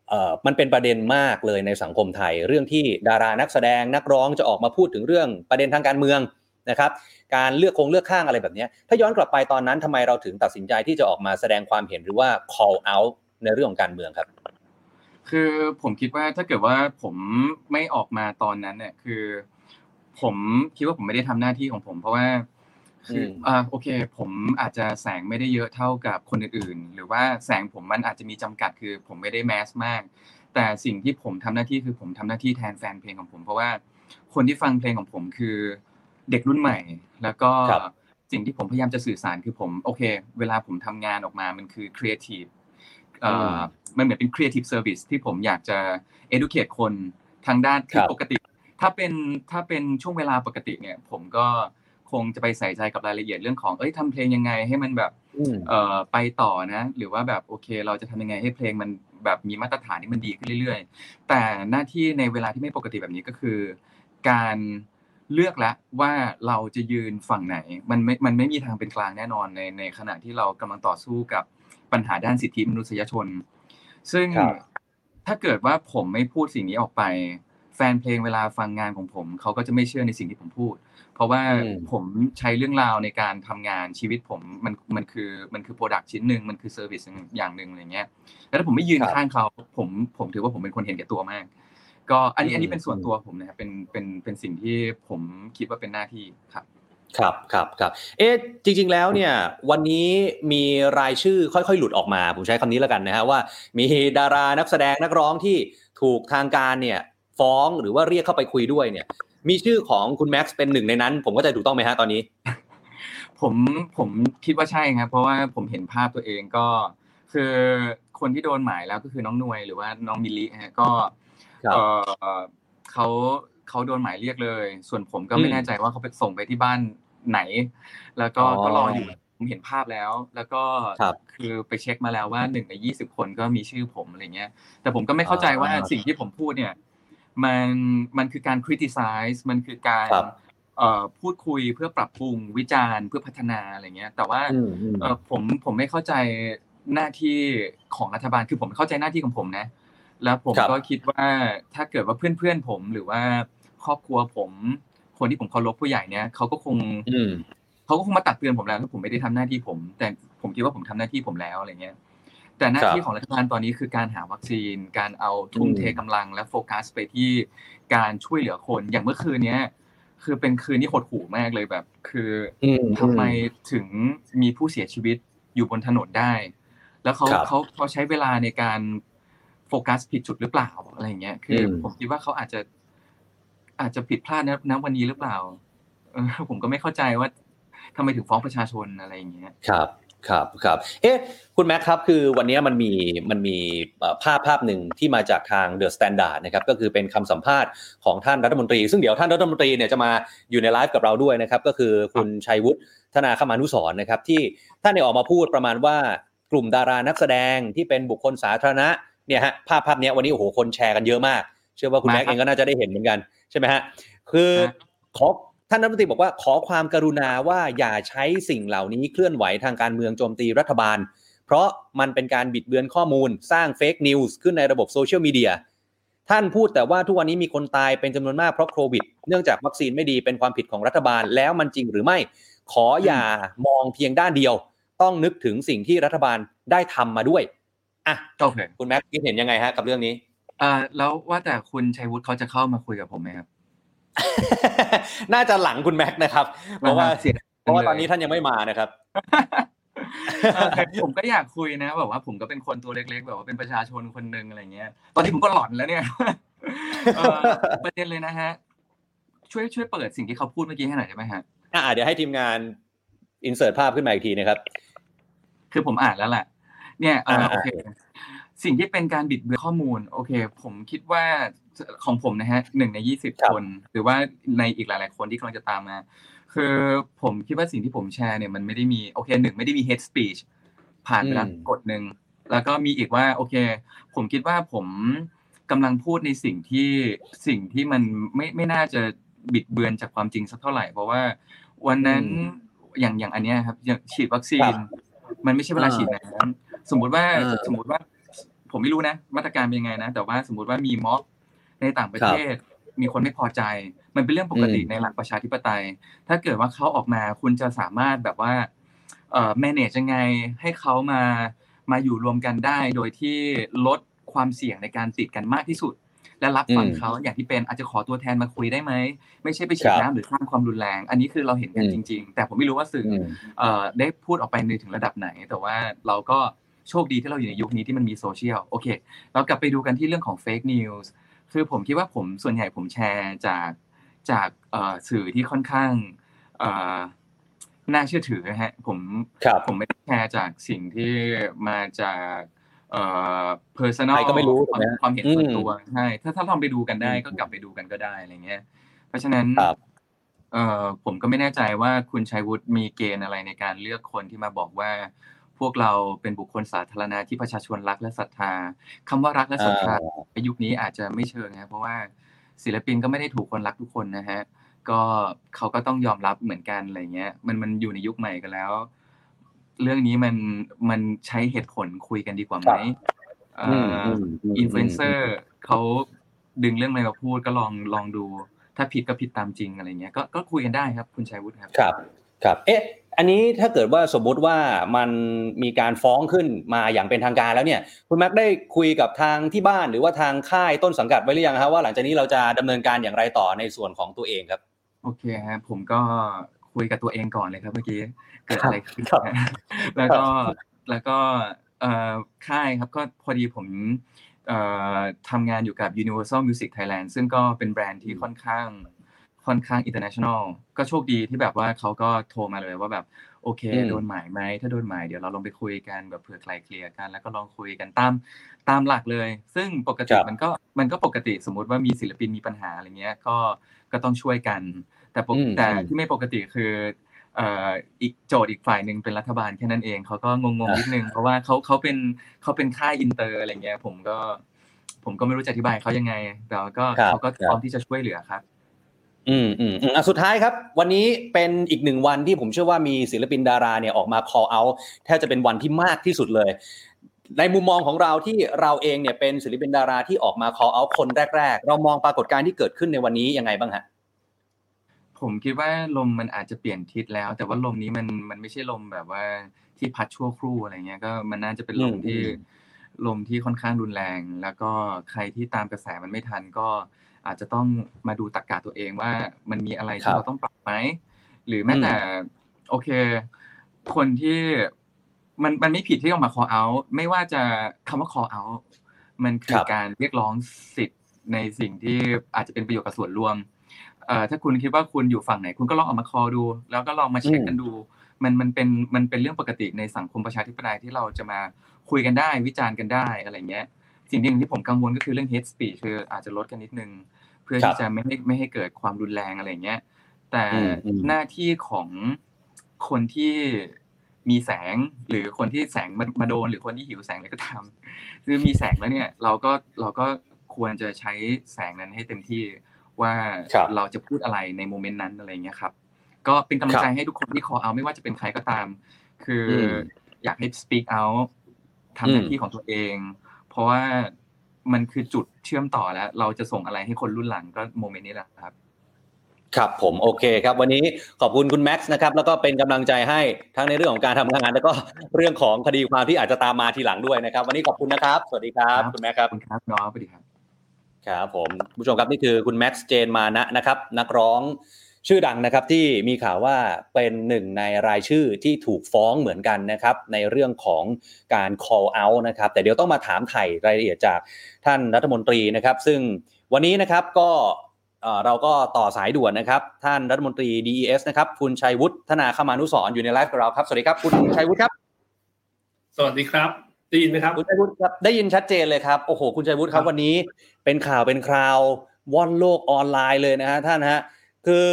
เอ่อมันเป็นประเด็นมากเลยในสังคมไทยเรื่องที่ดารานักแสดงนักร้องจะออกมาพูดถึงเรื่องประเด็นทางการเมืองนะครับการเลือกคงเลือกข้างอะไรแบบนี้ถ้าย้อนกลับไปตอนนั้นทำไมเราถึงตัดสินใจที่จะออกมาแสดงความเห็นหรือว่า call out ในเรื่องของการเมืองครับคือผมคิดว่าถ้าเกิดว่าผมไม่ออกมาตอนนั้นเนี่ยคือผมคิดว่าผมไม่ได้ทำหน้าที่ของผมเพราะว่าคืออ่าโอเคผมอาจจะแสงไม่ได้เยอะเท่ากับคนอื่นๆหรือว่าแสงผมมันอาจจะมีจำกัดคือผมไม่ได้แมสมากแต่สิ่งที่ผมทำหน้าที่คือผมทำหน้าที่แทนแฟนเพลงของผมเพราะว่าคนที่ฟังเพลงของผมคือเด็กรุ่นใหม่แล้วก็สิ่งที่ผมพยายามจะสื่อสารคือผมโอเคเวลาผมทำงานออกมามันคือครีเอทีฟเอ่อมันเหมือนเป็นครีเอทีฟเซอร์วิสที่ผมอยากจะ educate คนทางด้านที่ปกติถ้าเป็นถ้าเป็นช่วงเวลาปกติเนี่ยผมก็คงจะไปใส่ใจกับรายละเอียดเรื่องของเอ้ยทำเพลงยังไงให้มันแบบเอ่อไปต่อนะหรือว่าแบบโอเคเราจะทำยังไงให้เพลงมันแบบมีมาตรฐานที่มันดีขึ้นเรื่อยๆแต่หน้าที่ในเวลาที่ไม่ปกติแบบนี้ก็คือการเลือกแล้วว่าเราจะยืนฝั่งไหนมันไม่มันไม่มีทางเป็นกลางแน่นอนในในขณะที่เรากำลังต่อสู้กับปัญหาด้านสิทธิมนุษยชนซึ่งถ้าเกิดว่าผมไม่พูดสิ่งนี้ออกไปแฟนเพลงเวลาฟังงานของผมเขาก็จะไม่เชื่อในสิ่งที่ผมพูดเพราะว่าผมใช้เรื่องราวในการทำงานชีวิตผมมันมันคือมันคือโปรดักต์ชิ้นหนึ่งมันคือเซอร์วิสอย่างหนึ่งอะไรเงี้ยแล้วถ้าผมไม่ยืนข้างเขาผมผมถือว่าผมเป็นคนเห็นแก่ตัวมากก็อันนี้อันนี้เป็นส่วนตัวผมนะครับเป็นเป็นเป็นสิ่งที่ผมคิดว่าเป็นหน้าที่ครับครับครับครับเอ๊ะจริงๆแล้วเนี่ยวันนี้มีรายชื่อค่อยๆหลุดออกมาผมใช้คำนี้แล้วกันนะฮะว่ามีดารานักแสดงนักร้องที่ถูกทางการเนี่ยฟ้องหรือว่าเรียกเข้าไปคุยด้วยเนี่ยมีชื่อของคุณแม็กซ์เป็นหนึ่งในนั้นผมก็จะถูกต้องไหมฮะตอนนี้ผมผมคิดว่าใช่ครับเพราะว่าผมเห็นภาพตัวเองก็คือคนที่โดนหมายแล้วก็คือน้องนวยหรือว่าน้องมิลลิฮะก็เอ่อเค้าเค้าโดนหมายเรียกเลยส่วนผมก็ไม่แน่ใจว่าเค้าไปส่งไปที่บ้านไหนแล้วก็ก็รออยู่ผมเห็นภาพแล้วแล้วก็คือไปเช็คมาแล้วว่าหนึ่งในยี่สิบคนก็มีชื่อผมอะไรเงี้ยแต่ผมก็ไม่เข้าใจว่าสิ่งที่ผมพูดเนี่ยมันมันคือการ criticize มันคือการเอ่อพูดคุยเพื่อปรับปรุงวิจารณ์เพื่อพัฒนาอะไรเงี้ยแต่ว่าเอ่อผมผมไม่เข้าใจหน้าที่ของรัฐบาลคือผมเข้าใจหน้าที่ของผมนะแล้วผมก็คิดว่าถ้าเกิดว่าเพื่อนๆผมหรือว่าครอบครัวผมคนที่ผมเคารพผู้ใหญ่เนี่ยเค้าก็คงอือเค้าก็คงมาตักเตือนผมแล้วว่าผมไม่ได้ทำหน้าที่ผมแต่ผมคิดว่าผมทำหน้าที่ผมแล้วอะไรเงี้ยแต่หน้าที่ของรัฐบาลตอนนี้คือการหาวัคซีนการเอาทุ่มเทกำลังและโฟกัสไปที่การช่วยเหลือคนอย่างเมื่อคืนเนี้ย คือเป็นคืนที่หดหู่มากเลยแบบคือทำไมถึงมีผู้เสียชีวิตอยู่บนถนนได้แล้วเขาเขาเขาใช้เวลาในการโฟกัสผิดจุดหรือเปล่าอะไรอย่างเงี้ยคือผมคิดว่าเขาอาจจะอาจจะผิดพลาดนะณวันนี้หรือเปล่าเออผมก็ไม่เข้าใจว่าทำไมถึงฟ้องประชาชนอะไรอย่างเงี้ยครับครับครับเอ๊ะคุณแม็กครับคือวันนี้มันมีมันมีภาพภาพหนึ่งที่มาจากทาง The Standard นะครับก็คือเป็นคำสัมภาษณ์ของท่านรัฐมนตรีซึ่งเดี๋ยวท่านรัฐมนตรีเนี่ยจะมาอยู่ในไลฟ์กับเราด้วยนะครับก็คือคุณชัยวุฒิธนาคมานุสรณ์นะครับที่ท่านได้ออกมาพูดประมาณว่ากลุ่มดารานักแสดงที่เป็นบุคคลสาธารณะเนี่ยฮะภาพภาพนี้วันนี้โอ้โหคนแชร์กันเยอะมากเชื่อว่าคุณแม็กเองก็น่าจะได้เห็นเหมือนกันใช่ไหมฮะคือขอท่านรัฐมนตรีบอกว่าขอความกรุณาว่าอย่าใช้สิ่งเหล่านี้เคลื่อนไหวทางการเมืองโจมตีรัฐบาลเพราะมันเป็นการบิดเบือนข้อมูลสร้างเฟกนิวส์ขึ้นในระบบโซเชียลมีเดียท่านพูดแต่ว่าทุกวันนี้มีคนตายเป็นจำนวนมากเพราะโควิดเนื่องจากวัคซีนไม่ดีเป็นความผิดของรัฐบาลแล้วมันจริงหรือไม่ขออย่ามองเพียงด้านเดียวต้องนึกถึงสิ่งที่รัฐบาลได้ทำมาด้วยอ่ะคุณแม็กซ์คิดเห็นยังไงฮะกับเรื่องนี้อ่าแล้วว่าแต่คุณชัยวุฒิเขาจะเข้ามาคุยกับผมไหมครับน่าจะหลังคุณแม็กนะครับเพราะว่าเพราะว่าตอนนี้ท่านยังไม่มานะครับผมก็อยากคุยนะแบบว่าผมก็เป็นคนตัวเล็กๆแบบว่าเป็นประชาชนคนนึงอะไรเงี้ยตอนนี้ผมก็หลอนแล้วเนี่ยประเด็นเลยนะฮะช่วยช่วยเปิดสิ่งที่เขาพูดเมื่อกี้ให้หน่อยได้ไหมฮะอ่าเดี๋ยวให้ทีมงานอินเสิร์ตภาพขึ้นมาอีกทีนะครับคือผมอ่านแล้วแหละเนี่ยอ่าโอเคสิ่งที่เป็นการบิดเบือนข้อมูลโอเคผมคิดว่าของผมนะฮะหนึ่งในยี่สิบคนหรือว่าในอีกหลายๆคนที่กำลังจะตามมาคือผมคิดว่าสิ่งที่ผมแชร์เนี่ยมันไม่ได้มีโอเคหนึ่งไม่ได้มี hate speech ผ่านไปแล้วกฎหนึ่งแล้วก็มีอีกว่าโอเคผมคิดว่าผมกำลังพูดในสิ่งที่สิ่งที่มันไม่ไม่น่าจะบิดเบือนจากความจริงสักเท่าไหร่เพราะว่าวันนั้นอย่างอย่างอันเนี้ยครับฉีดวัคซีนมันไม่ใช่เวลาฉีดนะสมมติว่าสมมติว่าผมไม่รู้นะมาตรการเป็นยังไงนะแต่ว่าสมมติว่ามีม็อบในต่างประเทศมีคนไม่พอใจมันเป็นเรื่องปกติในหลักประชาธิปไตยถ้าเกิดว่าเขาออกมาคุณจะสามารถแบบว่าเอ่อ manage ยังไงให้เขามามาอยู่รวมกันได้โดยที่ลดความเสี่ยงในการติดกันมากที่สุดและรับฟังเขาอย่างที่เป็นอาจจะขอตัวแทนมาคุยได้ไหมไม่ใช่ไปฉีดน้ำหรือสร้างความรุนแรงอันนี้คือเราเห็นกันจริงๆแต่ผมไม่รู้ว่าสื่อเอ่อได้พูดออกไปในถึงระดับไหนแต่ว่าเราก็โชคดีที่เราอยู่ในยุคนี้ที่มันมีโซเชียลโอเคเรากลับไปดูกันที่เรื่องของเฟกนิวส์คือผมคิดว่าผมส่วนใหญ่ผมแชร์จากจากเอ่อสื่อที่ค่อนข้างเอ่อน่าเชื่อถือฮะผมผมไม่ได้แชร์จากสิ่งที่มาจากเอ่อ personal ใครก็ไม่รู้ความเห็นส่วนตัวใช่ถ้าถ้าลองไปดูกันได้ก็กลับไปดูกันก็ได้อะไรเงี้ยเพราะฉะนั้นเอ่อผมก็ไม่แน่ใจว่าคุณชัยวุฒิมีเกณฑ์อะไรในการเลือกคนที่มาบอกว่าพวกเราเป็นบุคคลสาธารณะที่ประชาชนรักและศรัทธาคำว่ารักและศรัทธาในยุคนี้อาจจะไม่เชิงนะเพราะว่าศิลปินก็ไม่ได้ถูกคนรักทุกคนนะฮะก็เขาก็ต้องยอมรับเหมือนกันอะไรเงี้ยมันมันอยู่ในยุคใหม่กันแล้วเรื่องนี้มันมันใช้เหตุผลคุยกันดีกว่าไหมอินฟลูเอนเซอร์เขาดึงเรื่องอะไรมาพูดก็ลองลองดูถ้าผิดก็ผิดตามจริงอะไรเงี้ยก็ก็คุยกันได้ครับคุณชัยวุฒิครับครับครับเอ๊ะอันนี้ถ้าเกิดว่าสมมุติว่ามันมีการฟ้องขึ้นมาอย่างเป็นทางการแล้วเนี่ยคุณแม็กได้คุยกับทางที่บ้านหรือว่าทางค่ายต้นสังกัดไว้หรือยังครับว่าหลังจากนี้เราจะดำเนินการอย่างไรต่อในส่วนของตัวเองครับโอเคครับผมก็คุยกับตัวเองก่อนเลยครับเมื่อกี้เกิดอะไรขึ้นแล้วก็แล้วก็ค่ายครับก็พอดีผมทำงานอยู่กับ Universal Music Thailand ซึ่งก็เป็นแบรนด์ที่ค่อนข้างค่อนข้าง international ก็โชคดีที่แบบว่าเขาก็โทรมาเลยว่าแบบโอเคโดนหมายไหมถ้าโดนหมายเดี๋ยวเราลองไปคุยกันแบบเผื่อใครเคลียร์กันแล้วก็ลองคุยกันตามตามหลักเลยซึ่งปกติมันก็มันก็ปกติสมมุติว่ามีศิลปินมีปัญหาอะไรเงี้ยก็ก็ต้องช่วยกันแต่แต่ที่ไม่ปกติคือเอ่ออีกโจทย์อีกฝ่ายนึงเป็นรัฐบาลแค่นั้นเองเขาก็งงๆนิดนึงเพราะว่าเขาเขาเป็นเขาเป็นค่ายอินเตอร์อะไรเงี้ยผมก็ผมก็ไม่รู้จะอธิบายเขายังไงแต่ก็เขาก็พร้อมที่จะช่วยเหลือครับอืมอืมอ่ะสุดท้ายครับวันนี้เป็นอีกหนึ่งวันที่ผมเชื่อว่ามีศิลปินดาราเนี่ยออกมา call out แทบจะเป็นวันที่มากที่สุดเลยในมุมมองของเราที่เราเองเนี่ยเป็นศิลปินดาราที่ออกมา call out คนแรกๆเรามองปรากฏการณ์ที่เกิดขึ้นในวันนี้ยังไงบ้างฮะผมคิดว่าลมมันอาจจะเปลี่ยนทิศแล้วแต่ว่าลมนี้มันมันไม่ใช่ลมแบบว่าที่พัดชั่วครู่อะไรเงี้ยก็มันน่าจะเป็นลมที่ลมที่ค่อนข้างรุนแรงแล้วก็ใครที่ตามกระแสมันไม่ทันก็ อาจจะต้องมาดูตรรกะตัวเองว่ามันมีอะไรที่เราต้องปรับไหมหรือแม้แต่โอเคคนที่มันมันไม่ผิดที่ออกมา call out ไม่ว่าจะคำว่า call out มันคือการเรียกร้องสิทธิ์ในสิ่งที่อาจจะเป็นประโยชน์กับส่วนรวมเอ่อถ้าคุณคิดว่าคุณอยู่ฝั่งไหนคุณก็ลองออกมา call ดูแล้วก็ลองมาเช็คกันดูมันมันเป็นมันเป็นเรื่องปกติในสังคมประชาธิปไตยที่เราจะมาคุยกันได้วิจารณ์กันได้อะไรเงี้ยสิ่งนึงที่ผมกังวลก็คือเรื่อง hate speech คืออาจจะลดกันนิดนึงเพื่อที่จะไม่ให้ไม่ให้เกิดความรุนแรงอะไรเงี้ยแต่หน้าที่ของคนที่มีแสงหรือคนที่แสงมาโดนหรือคนที่หิวแสงอะไรก็ตามคือมีแสงแล้วเนี่ยเราก็เราก็ควรจะใช้แสงนั้นให้เต็มที่ว่าเราจะพูดอะไรในโมเมนต์นั้นอะไรเงี้ยครับก็เป็นกำลังใจให้ทุกคนที่ call out ไม่ว่าจะเป็นใครก็ตามคืออยากให้ speak out ทำหน้าที่ของตัวเองเพราะว่ามันคือจุดเชื่อมต่อแล้วเราจะส่งอะไรให้คนรุ่นหลังก็โมเมนต์นี้แหละครับครับผมโอเคครับวันนี้ขอบคุณคุณแม็กซ์นะครับแล้วก็เป็นกำลังใจให้ทั้งในเรื่องของการทำงานแล้วก็เรื่องของคดีความที่อาจจะตามมาทีหลังด้วยนะครับวันนี้ขอบคุณนะครับสวัสดีครับคุณแม็กซ์ครับคุณครับน้องสวัสดีครับครับผมผู้ชมครับนี่คือคุณแม็กซ์เจนมานะนะครับนักร้องชื่อดังนะครับที่มีข่าวว่าเป็นหนึ่งในรายชื่อที่ถูกฟ้องเหมือนกันนะครับในเรื่องของการ call out นะครับแต่เดี๋ยวต้องมาถามไถ่รายละเอียดจากท่านรัฐมนตรีนะครับซึ่งวันนี้นะครับก็เราก็ต่อสายด่วนนะครับท่านรัฐมนตรี ดี อี เอส นะครับคุณชัยวุฒิธนาคมานุสรณ์อยู่ในไลฟ์กับเราครับสวัสดีครับคุณชัยวุฒิครับสวัสดีครับได้ยินไหมครับคุณชัยวุฒิครับได้ยินชัดเจนเลยครับโอ้โหคุณชัยวุฒิครับวันนี้เป็นข่าวเป็นคราวว่อนโลกออนไลน์เลยนะฮะท่านฮะคือ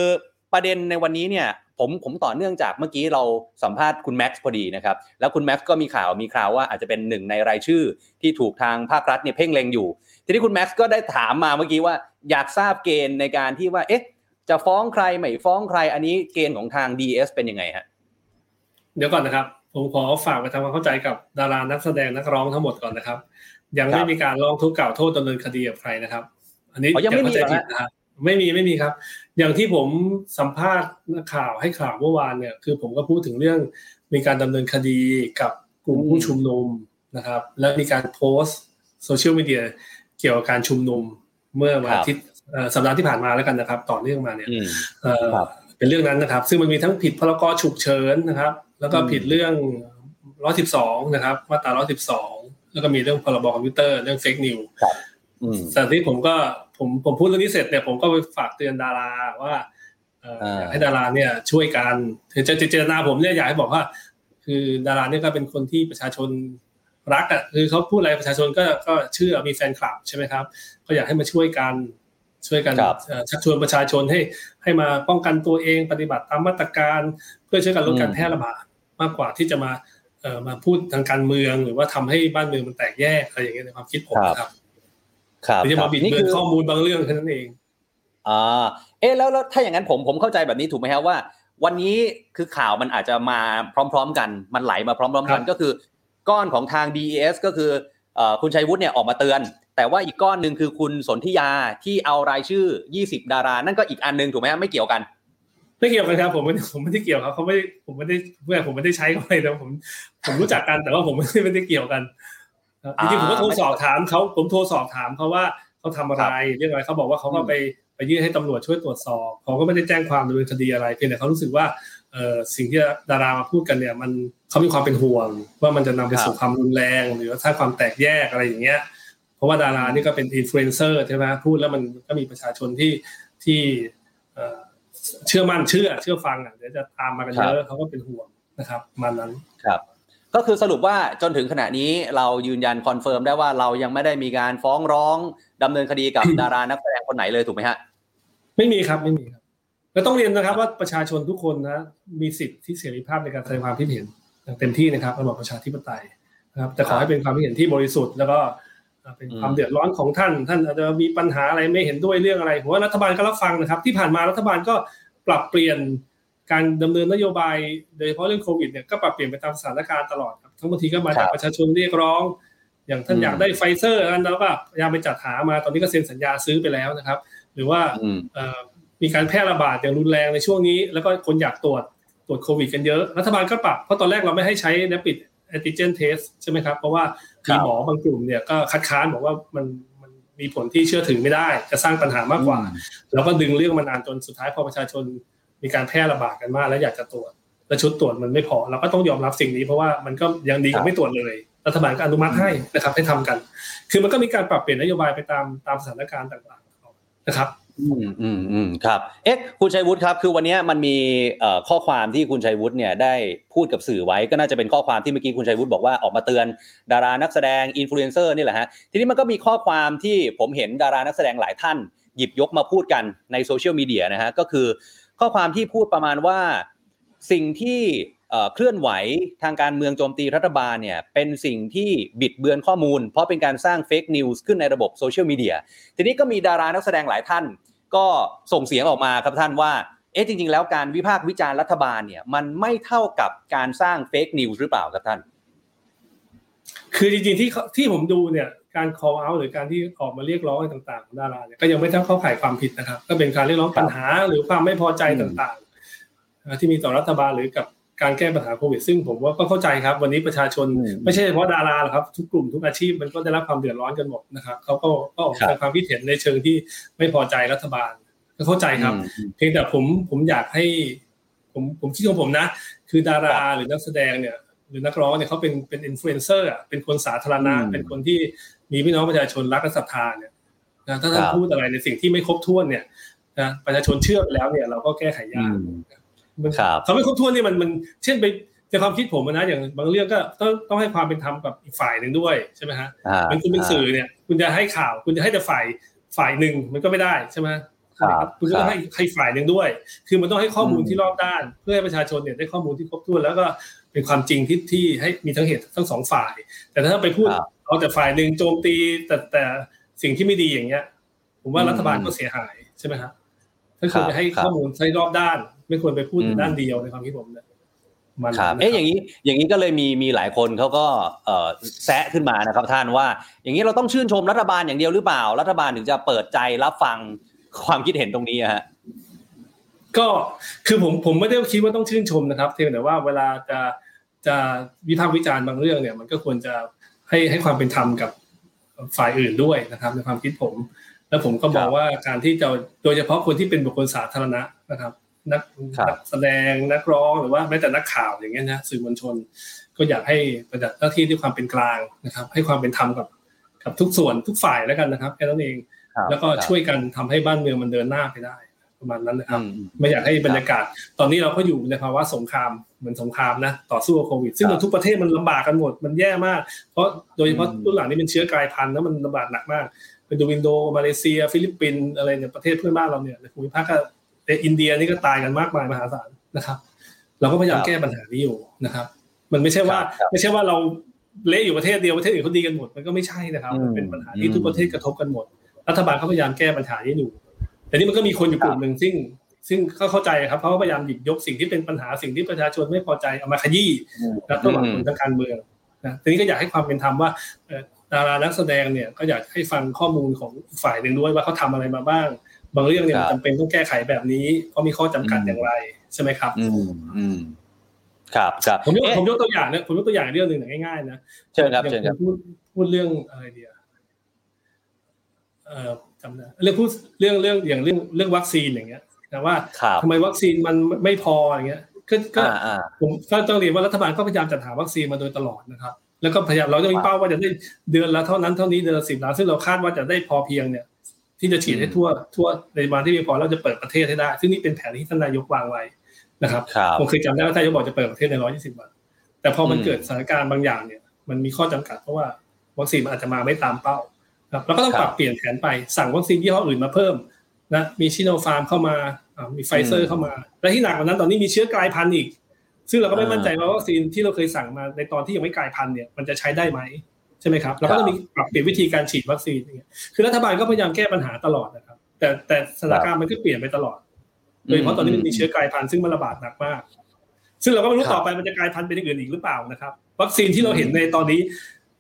ประเด็นในวันนี้เนี่ยผมผมต่อเนื่องจากเมื่อกี้เราสัมภาษณ์คุณแม็กซ์พอดีนะครับแล้วคุณแม็กซ์ก็มีข่าวมีข่าวว่าอาจจะเป็นหนึ่งในรายชื่อที่ถูกทางภาครัฐเนี่ยเพ่งเล็งอยู่ทีนี้คุณแม็กซ์ก็ได้ถามมาเมื่อกี้ว่าอยากทราบเกณฑ์ในการที่ว่าเอ๊ะจะฟ้องใครไม่ฟ้องใครอันนี้เกณฑ์ของทาง ดี เอส เป็นยังไงฮะเดี๋ยวก่อนนะครับผมขอฝากไปทำความเข้าใจกับดารานักแสดงนักร้องทั้งหมดก่อนนะครับยังไม่มีการร้องทุกข์กล่าวโทษดำเนินคดีกับใครนะครับอันนี้ยังไม่มีนะครับไม่มีไม่มีครับอย่างที่ผมสัมภาษณ์ข่าวให้ข่าวเมื่อวานเนี่ยคือผมก็พูดถึงเรื่องมีการดำเนินคดีกับกลุ่มผู้ชุมนุมนะครับและมีการโพสต์โซเชียลมีเดียเกี่ยวกับการชุมนุมเมื่อวันอาทิตย์สัปดาห์ที่ผ่านมาแล้วกันนะครับต่อเนื่องมาเนี่ยเป็นเรื่องนั้นนะครับซึ่งมันมีทั้งผิดพรกฉุกเฉินนะครับแล้วก็ผิดเรื่องหนึ่งร้อยสิบสองนะครับมาตราหนึ่งร้อยสิบสองแล้วก็มีเรื่องพรบคอมพิวเตอร์เรื่องเฟกนิวส์แต่ที่ผมก็ผมผมพูดเรื่องนี้เสร็จเนี่ยผมก็ไปฝากเตือนดาราว่าอยากให้ดาราเนี่ยช่วยกันถึงจะเจตนาผมเนี่ยอยากให้บอกว่าคือดาราเนี่ยก็เป็นคนที่ประชาชนรักอ่ะคือเขาพูดอะไรประชาชนก็ก็เชื่อมีแฟนคลับใช่ไหมครับก็อยากให้มาช่วยกันช่วยกันชักชวนประชาชนให้ให้มาป้องกันตัวเองปฏิบัติตามมาตรการเพื่อช่วยกันลดการแพร่ระบาดมากกว่าที่จะมาเอ่อมาพูดทางการเมืองหรือว่าทำให้บ้านเมืองมันแตกแยกอะไรอย่างเงี้ยในความคิดผมครับครับจะมาบิดเบือนข้อมูลบางเรื่องแค่นั้นเองอ่าเอ๊ะแล้วแล้วถ้าอย่างนั้นผมผมเข้าใจแบบนี้ถูกไหมครับว่าวันนี้คือข่าวมันอาจจะมาพร้อมๆกันมันไหลมาพร้อมๆกันก็คือก้อนของทาง ดี อี เอส ก็คือเอ่อคุณชัยวุฒิเนี่ยออกมาเตือนแต่ว่าอีกก้อนนึงคือคุณสนธิยาที่เอารายชื่อยี่สิบดารานั่นก็อีกอันนึงถูกมั้ยฮะไม่เกี่ยวกันไม่เกี่ยวกันครับผมไม่ผมไม่ได้เกี่ยวครับเค้าไม่ผมไม่ได้เพื่อนผมไม่ได้ใช้เขาเลยนะผมผมรู้จักกันแต่ว่าผมไม่ได้เกี่ยวกันจริงๆผมก็โทรสอบถามเค้าผมโทรสอบถามเค้าว่าเค้าทำอะไรเรื่องอะไรเค้าบอกว่าเค้าก็ไปไปยื่นให้ตำรวจช่วยตรวจสอบผมก็ไม่ได้แจ้งความดำเนินคดีอะไรเพียงแต่เค้ารู้สึกว่าเอ่อสิ่งที่ดารามาพูดกันเนี่ยมันเค้ามีความเป็นห่วงว่ามันจะนำไปสู่ความรุนแรงหรือว่าสร้างความแตกแยกอะไรอย่างเงี้ยเพราะว่าดารานี่ก็เป็นอินฟลูเอนเซอร์ใช่มั้ยพูดแล้วมันก็มีประชาชนที่ที่เอ่อเชื่อมั่นเชื่อเชื่อฟังอ่ะเดี๋ยวจะตามมากันเยอะเค้าก็เป็นห่วงนะครับมันนั้นครับก็คือสรุปว่าจนถึงขณะนี้เรายืนยันคอนเฟิร์มได้ว่าเรายังไม่ได้มีการฟ้องร้องดำเนินคดีกับดารานักแสดงคนไหนเลยถูกไหมฮะไม่มีครับไม่มีครับเราต้องเรียนนะครับว่าประชาชนทุกคนนะมีสิทธิเสรีภาพในการแสดงความคิดเห็นอย่างเต็มที่นะครับระบบประชาธิปไตยนะครับแต่ขอให้เป็นความคิดเห็นที่บริสุทธิ์แล้วก็เป็นความเดือดร้อนของท่านท่านอาจจะมีปัญหาอะไรไม่เห็นด้วยเรื่องอะไรผมว่ารัฐบาลก็รับฟังนะครับที่ผ่านมารัฐบาลก็ปรับเปลี่ยนการดำเนินนโยบายโดยเฉพาะเรื่องโควิดเนี่ยก็ปรับเปลี่ยนไปตามสถานการณ์ตลอดครับทั้งบางทีก็มาจากประชาชนเรียกร้องอย่างท่านอยากได้ไฟเซอร์อันนั้นแล้วก็พยายามไปจัดหามาตอนนี้ก็เซ็นสัญญาซื้อไปแล้วนะครับหรือว่ามีการแพร่ระบาดอย่างรุนแรงในช่วงนี้แล้วก็คนอยากตรวจตรวจโควิดกันเยอะรัฐบาลก็ปรับเพราะตอนแรกเราไม่ให้ใช้ Rapid Antigen Test ใช่ไหมครับเพราะว่ามีหมอบางกลุ่มเนี่ยก็คัดค้านบอกว่ามันมัน มีผลที่เชื่อถือไม่ได้จะสร้างปัญหามากกว่าแล้วก็ดึงเรื่องมานานจนสุดท้ายพอประชาชนมีการแพร่ระบาดกันมากแล้วอยากจะตรวจและชุดตรวจมันไม่พอเราก็ต้องยอมรับสิ่งนี้เพราะว่ามันก็ยังดีกว่าไม่ตรวจเลยรัฐบาลก็อนุมัติให้นะครับให้ทำกันคือมันก็มีการปรับเปลี่ยนนโยบายไปตามตามสถานการณ์ต่างๆนะครับอืมอืมอืมครับเอ๊ะคุณชัยวุฒิครับคือวันนี้มันมีข้อความที่คุณชัยวุฒิเนี่ยได้พูดกับสื่อไว้ก็น่าจะเป็นข้อความที่เมื่อกี้คุณชัยวุฒิบอกว่าออกมาเตือนดารานักแสดงอินฟลูเอนเซอร์นี่แหละฮะทีนี้มันก็มีข้อความที่ผมเห็นดารานักแสดงหลายท่านหยิบยกมาพูดกันในโซเชียลมีเดียนะฮะก็คือข้อความที่พูดประมาณว่าสิ่งที่เคลื่อนไหวทางการเมืองโจมตีรัฐบาลเนี่ยเป็นสิ่งที่บิดเบือนข้อมูลเพราะเป็นการสร้างเฟคนิวส์ขึ้นในระบบโซเชียลมีเดียทีนี้ก็มีดารานักแสดงหลายท่านก็ส่งเสียงออกมาครับท่านว่าเอ๊ะจริงๆแล้วการวิพากษ์วิจารณ์รัฐบาลเนี่ยมันไม่เท่ากับการสร้างเฟคนิวส์หรือเปล่าครับท่านคือจริงๆที่ที่ผมดูเนี่ยการ call out หรือการที่ออกมาเรียกร้องอะไรต่างๆของดาราเนี่ยก็ยังไม่เท่าเข้าข่ายความผิดนะครับก็เป็นการเรียกร้องปัญหาหรือความไม่พอใจต่างๆที่มีต่อรัฐบาลหรือกับการแก้ปัญหาโควิดซึ่งผมว่าก็เข้าใจครับวันนี้ประชาชนไม่ใช่เฉพาะดาราหรอกครับทุกกลุ่มทุกอาชีพมันก็ได้รับความเดือดร้อนกันหมดนะครับเขาก็ก็ออกแสดงความคิดเห็นในเชิงที่ไม่พอใจรัฐบาลก็เข้าใจครับเพียงแต่ผมผมอยากให้ผมผมคิดของผมนะคือดาราหรือนักแสดงเนี่ยหรือนักร้องเนี่ยเขาเป็นเป็นอินฟลูเอนเซอร์อ่ะเป็นคนสาธารณะเป็นคนที่มีพี่น้องประชาชนรักและศรัทธาเนี่ยนะถ้าท่านพูดอะไรในสิ่งที่ไม่ครบถ้วนเนี่ยนะประชาชนเชื่อไปแล้วเนี่ยเราก็แก้ไขยากเขาไม่ครบถ้วนนี่มันมันเช่นไปในความคิดผมนะอย่างบางเรื่องก็ต้องต้องให้ความเป็นธรรมกับอีกฝ่ายหนึ่งด้วยใช่ไหมฮะมันคุณเป็นสื่อเนี่ยคุณจะให้ข่าวคุณจะให้แต่ฝ่ายฝ่ายหนึ่งมันก็ไม่ได้ใช่ไหมคุณก็ต้องให้ให้ฝ่ายหนึ่งด้วยคือมันต้องให้ข้อมูลที่รอบด้านเพื่อให้ประชาชนเนี่ยได้ข้อมูลที่ครบถ้วนแล้วก็เป็นความจริงที่ที่ให้มีทั้งเหตุทั้งสองฝ่ายแต่ถ้าไปพูดเอาแต่ฝ่ายหนึ่งโจมตีแต่แต่สิ่งที่ไม่ดีอย่างเงี้ยผมว่ารัฐบาลก็เสียหายใช่ไหมฮะถ้าคุณไปให้ข้อมูลใช้รอบด้านไม่ควรไปพูดด้านเดียวในความคิดผมนะมันเอ๊ะอย่างนี้อย่างนี้ก็เลยมีมีหลายคนเขาก็แซะขึ้นมานะครับท่านว่าอย่างนี้เราต้องชื่นชมรัฐบาลอย่างเดียวหรือเปล่ารัฐบาลถึงจะเปิดใจรับฟังความคิดเห็นตรงนี้ฮะก็คือผมผมไม่ได้คิดว่าต้องชื่นชมนะครับเพียงแต่ว่าเวลาจะจะวิพากษ์วิจารณ์บางเรื่องเนี่ยมันก็ควรจะให้ให้ความเป็นธรรมกับฝ่ายอื่นด้วยนะครับในความคิดผมแล้วผมก็บอกว่าการที่จะโดยเฉพาะคนที่เป็นบุคคลสาธารณะนะครับนักแสดงนักร้องหรือว่าแม้แต่นักข่าวอย่างเงี้ยนะสื่อมวลชนก็อยากให้ปฏิบัติหน้าที่ด้วยความเป็นกลางนะครับให้ความเป็นธรรมกับกับทุกส่วนทุกฝ่ายแล้วกันนะครับแค่นั้นเองแล้วก็ช่วยกันทำให้บ้านเมืองมันเดินหน้าไปได้ประมาณนั้นนะครับไม่อยากให้บรรยากาศตอนนี้เราก็อยู่ในภาวะสงครามเหมือนสงครามนะต่อสู้โควิดซึ่งทุกประเทศมันลำบากกันหมดมันแย่มากเพราะโดยเฉพาะรุ่นหลังนี้เป็นเชื้อกลายพันธุ์แล้วมันระบาดหนักมากเป็นดูอินโดมาเลเซียฟิลิปปินส์อะไรเนี่ยประเทศเพื่อนบ้านเราเนี่ยในภูมิภาคก็แต่อินเดียนี่ก็ตายกันมากมายมหาศาลนะครับเราก็พยายามแก้ปัญหานี้อยู่นะครับมันไม่ใช่ว่าไม่ใช่ว่าเราเละอยู่ประเทศเดียวประเทศอื่นเขาดีกันหมดมันก็ไม่ใช่นะครับมันเป็นปัญหาที่ทุกประเทศกระทบกันหมดรัฐบาลเขาพยายามแก้ปัญหานี้อยู่แต่นี่มันก็มีคนอยู่กลุ่มนึงซึ่งซึ่งเข้าใจครับเขาพยายามหยิบยกสิ่งที่เป็นปัญหาสิ่งที่ประชาชนไม่พอใจเอามาขยี้แล้วก็หวังผลทางการเมืองนะทีนี้ก็อยากให้ความเป็นธรรมว่าดารานักแสดงเนี่ยก็อยากให้ฟังข้อมูลของฝ่ายนึงด้วยว่าเขาทำอะไรมาบ้างบางเรื่องเนี่ยจำเป็นต้องแก้ไขแบบนี้เพราะมีข้อจำกัดอย่างไรใช่ไหมครับอืมอืมครับครับผมยกผมยกตัวอย่างนะผมยกตัวอย่างเรื่องนึงง่ายๆนะเชิญครับเชิญครับพูดพูดเรื่องอะไรดีเอ่อจำนะเรื่องพูดเรื่องเรื่องอย่างเรื่องเรื่องวัคซีนอย่างเงี้ยนะว่าทำไมวัคซีนมันไม่พออย่างเงี้ยก็ก็ผมก็ต้องเรียนว่ารัฐบาลก็พยายามจัดหาวัคซีนมาโดยตลอดนะครับแล้วก็พยายามเราจะมีเป้าว่าจะได้เดือนละเท่านั้นเท่านี้เดือนละสิบล้านซึ่งเราคาดว่าจะได้พอเพียงเนี่ยที่จะฉีดให้ทั่วทั่วในวันที่มีพอเราจะเปิดประเทศให้ได้ซึ่งนี่เป็นแผนที่ท่านนายกวางไว้นะครับผมเคยจำได้ว่าท่านนายกบอกจะเปิดประเทศในหนึ่งร้อยยี่สิบวันแต่พอมันเกิดสถานการณ์บางอย่างเนี่ยมันมีข้อจำกัดเพราะว่าวัคซีนมันอาจจะมาไม่ตามเป้าครับเราก็ต้องปรับเปลี่ยนแผนไปสั่งวัคซีนยี่ห้ออื่นมาเพิ่มนะมีชิโนฟาร์มเข้ามามีไฟเซอร์เข้ามาและที่หนักกว่านั้นตอนนี้มีเชื้อกลายพันธุ์อีกซึ่งเราก็ไม่มั่นใจว่าวัคซีนที่เราเคยสั่งมาในตอนที่ยังไม่กลายพันธุ์เนี่ยมันจะใช้ได้ไหมใช่ไหมครับเราก็ต้องมีปรับเปลี่ยนวิธีการฉีดวัคซีนอย่างเงี้ยคือรัฐบาลก็พยายามแก้ปัญหาตลอดนะครับแต่แต่สถานการณ์มันก็เปลี่ยนไปตลอดโดยเฉพาะตอนนี้มันมีเชื้อกลายพันธุ์ซึ่งมันระบาดหนักมากซึ่งเราก็ไม่รู้ต่อไปมันจะกลายพันธุ์เป็นอย่างอื่นอีกหรือเปล่านะครับวัคซีนที่เราเห็นในตอนนี้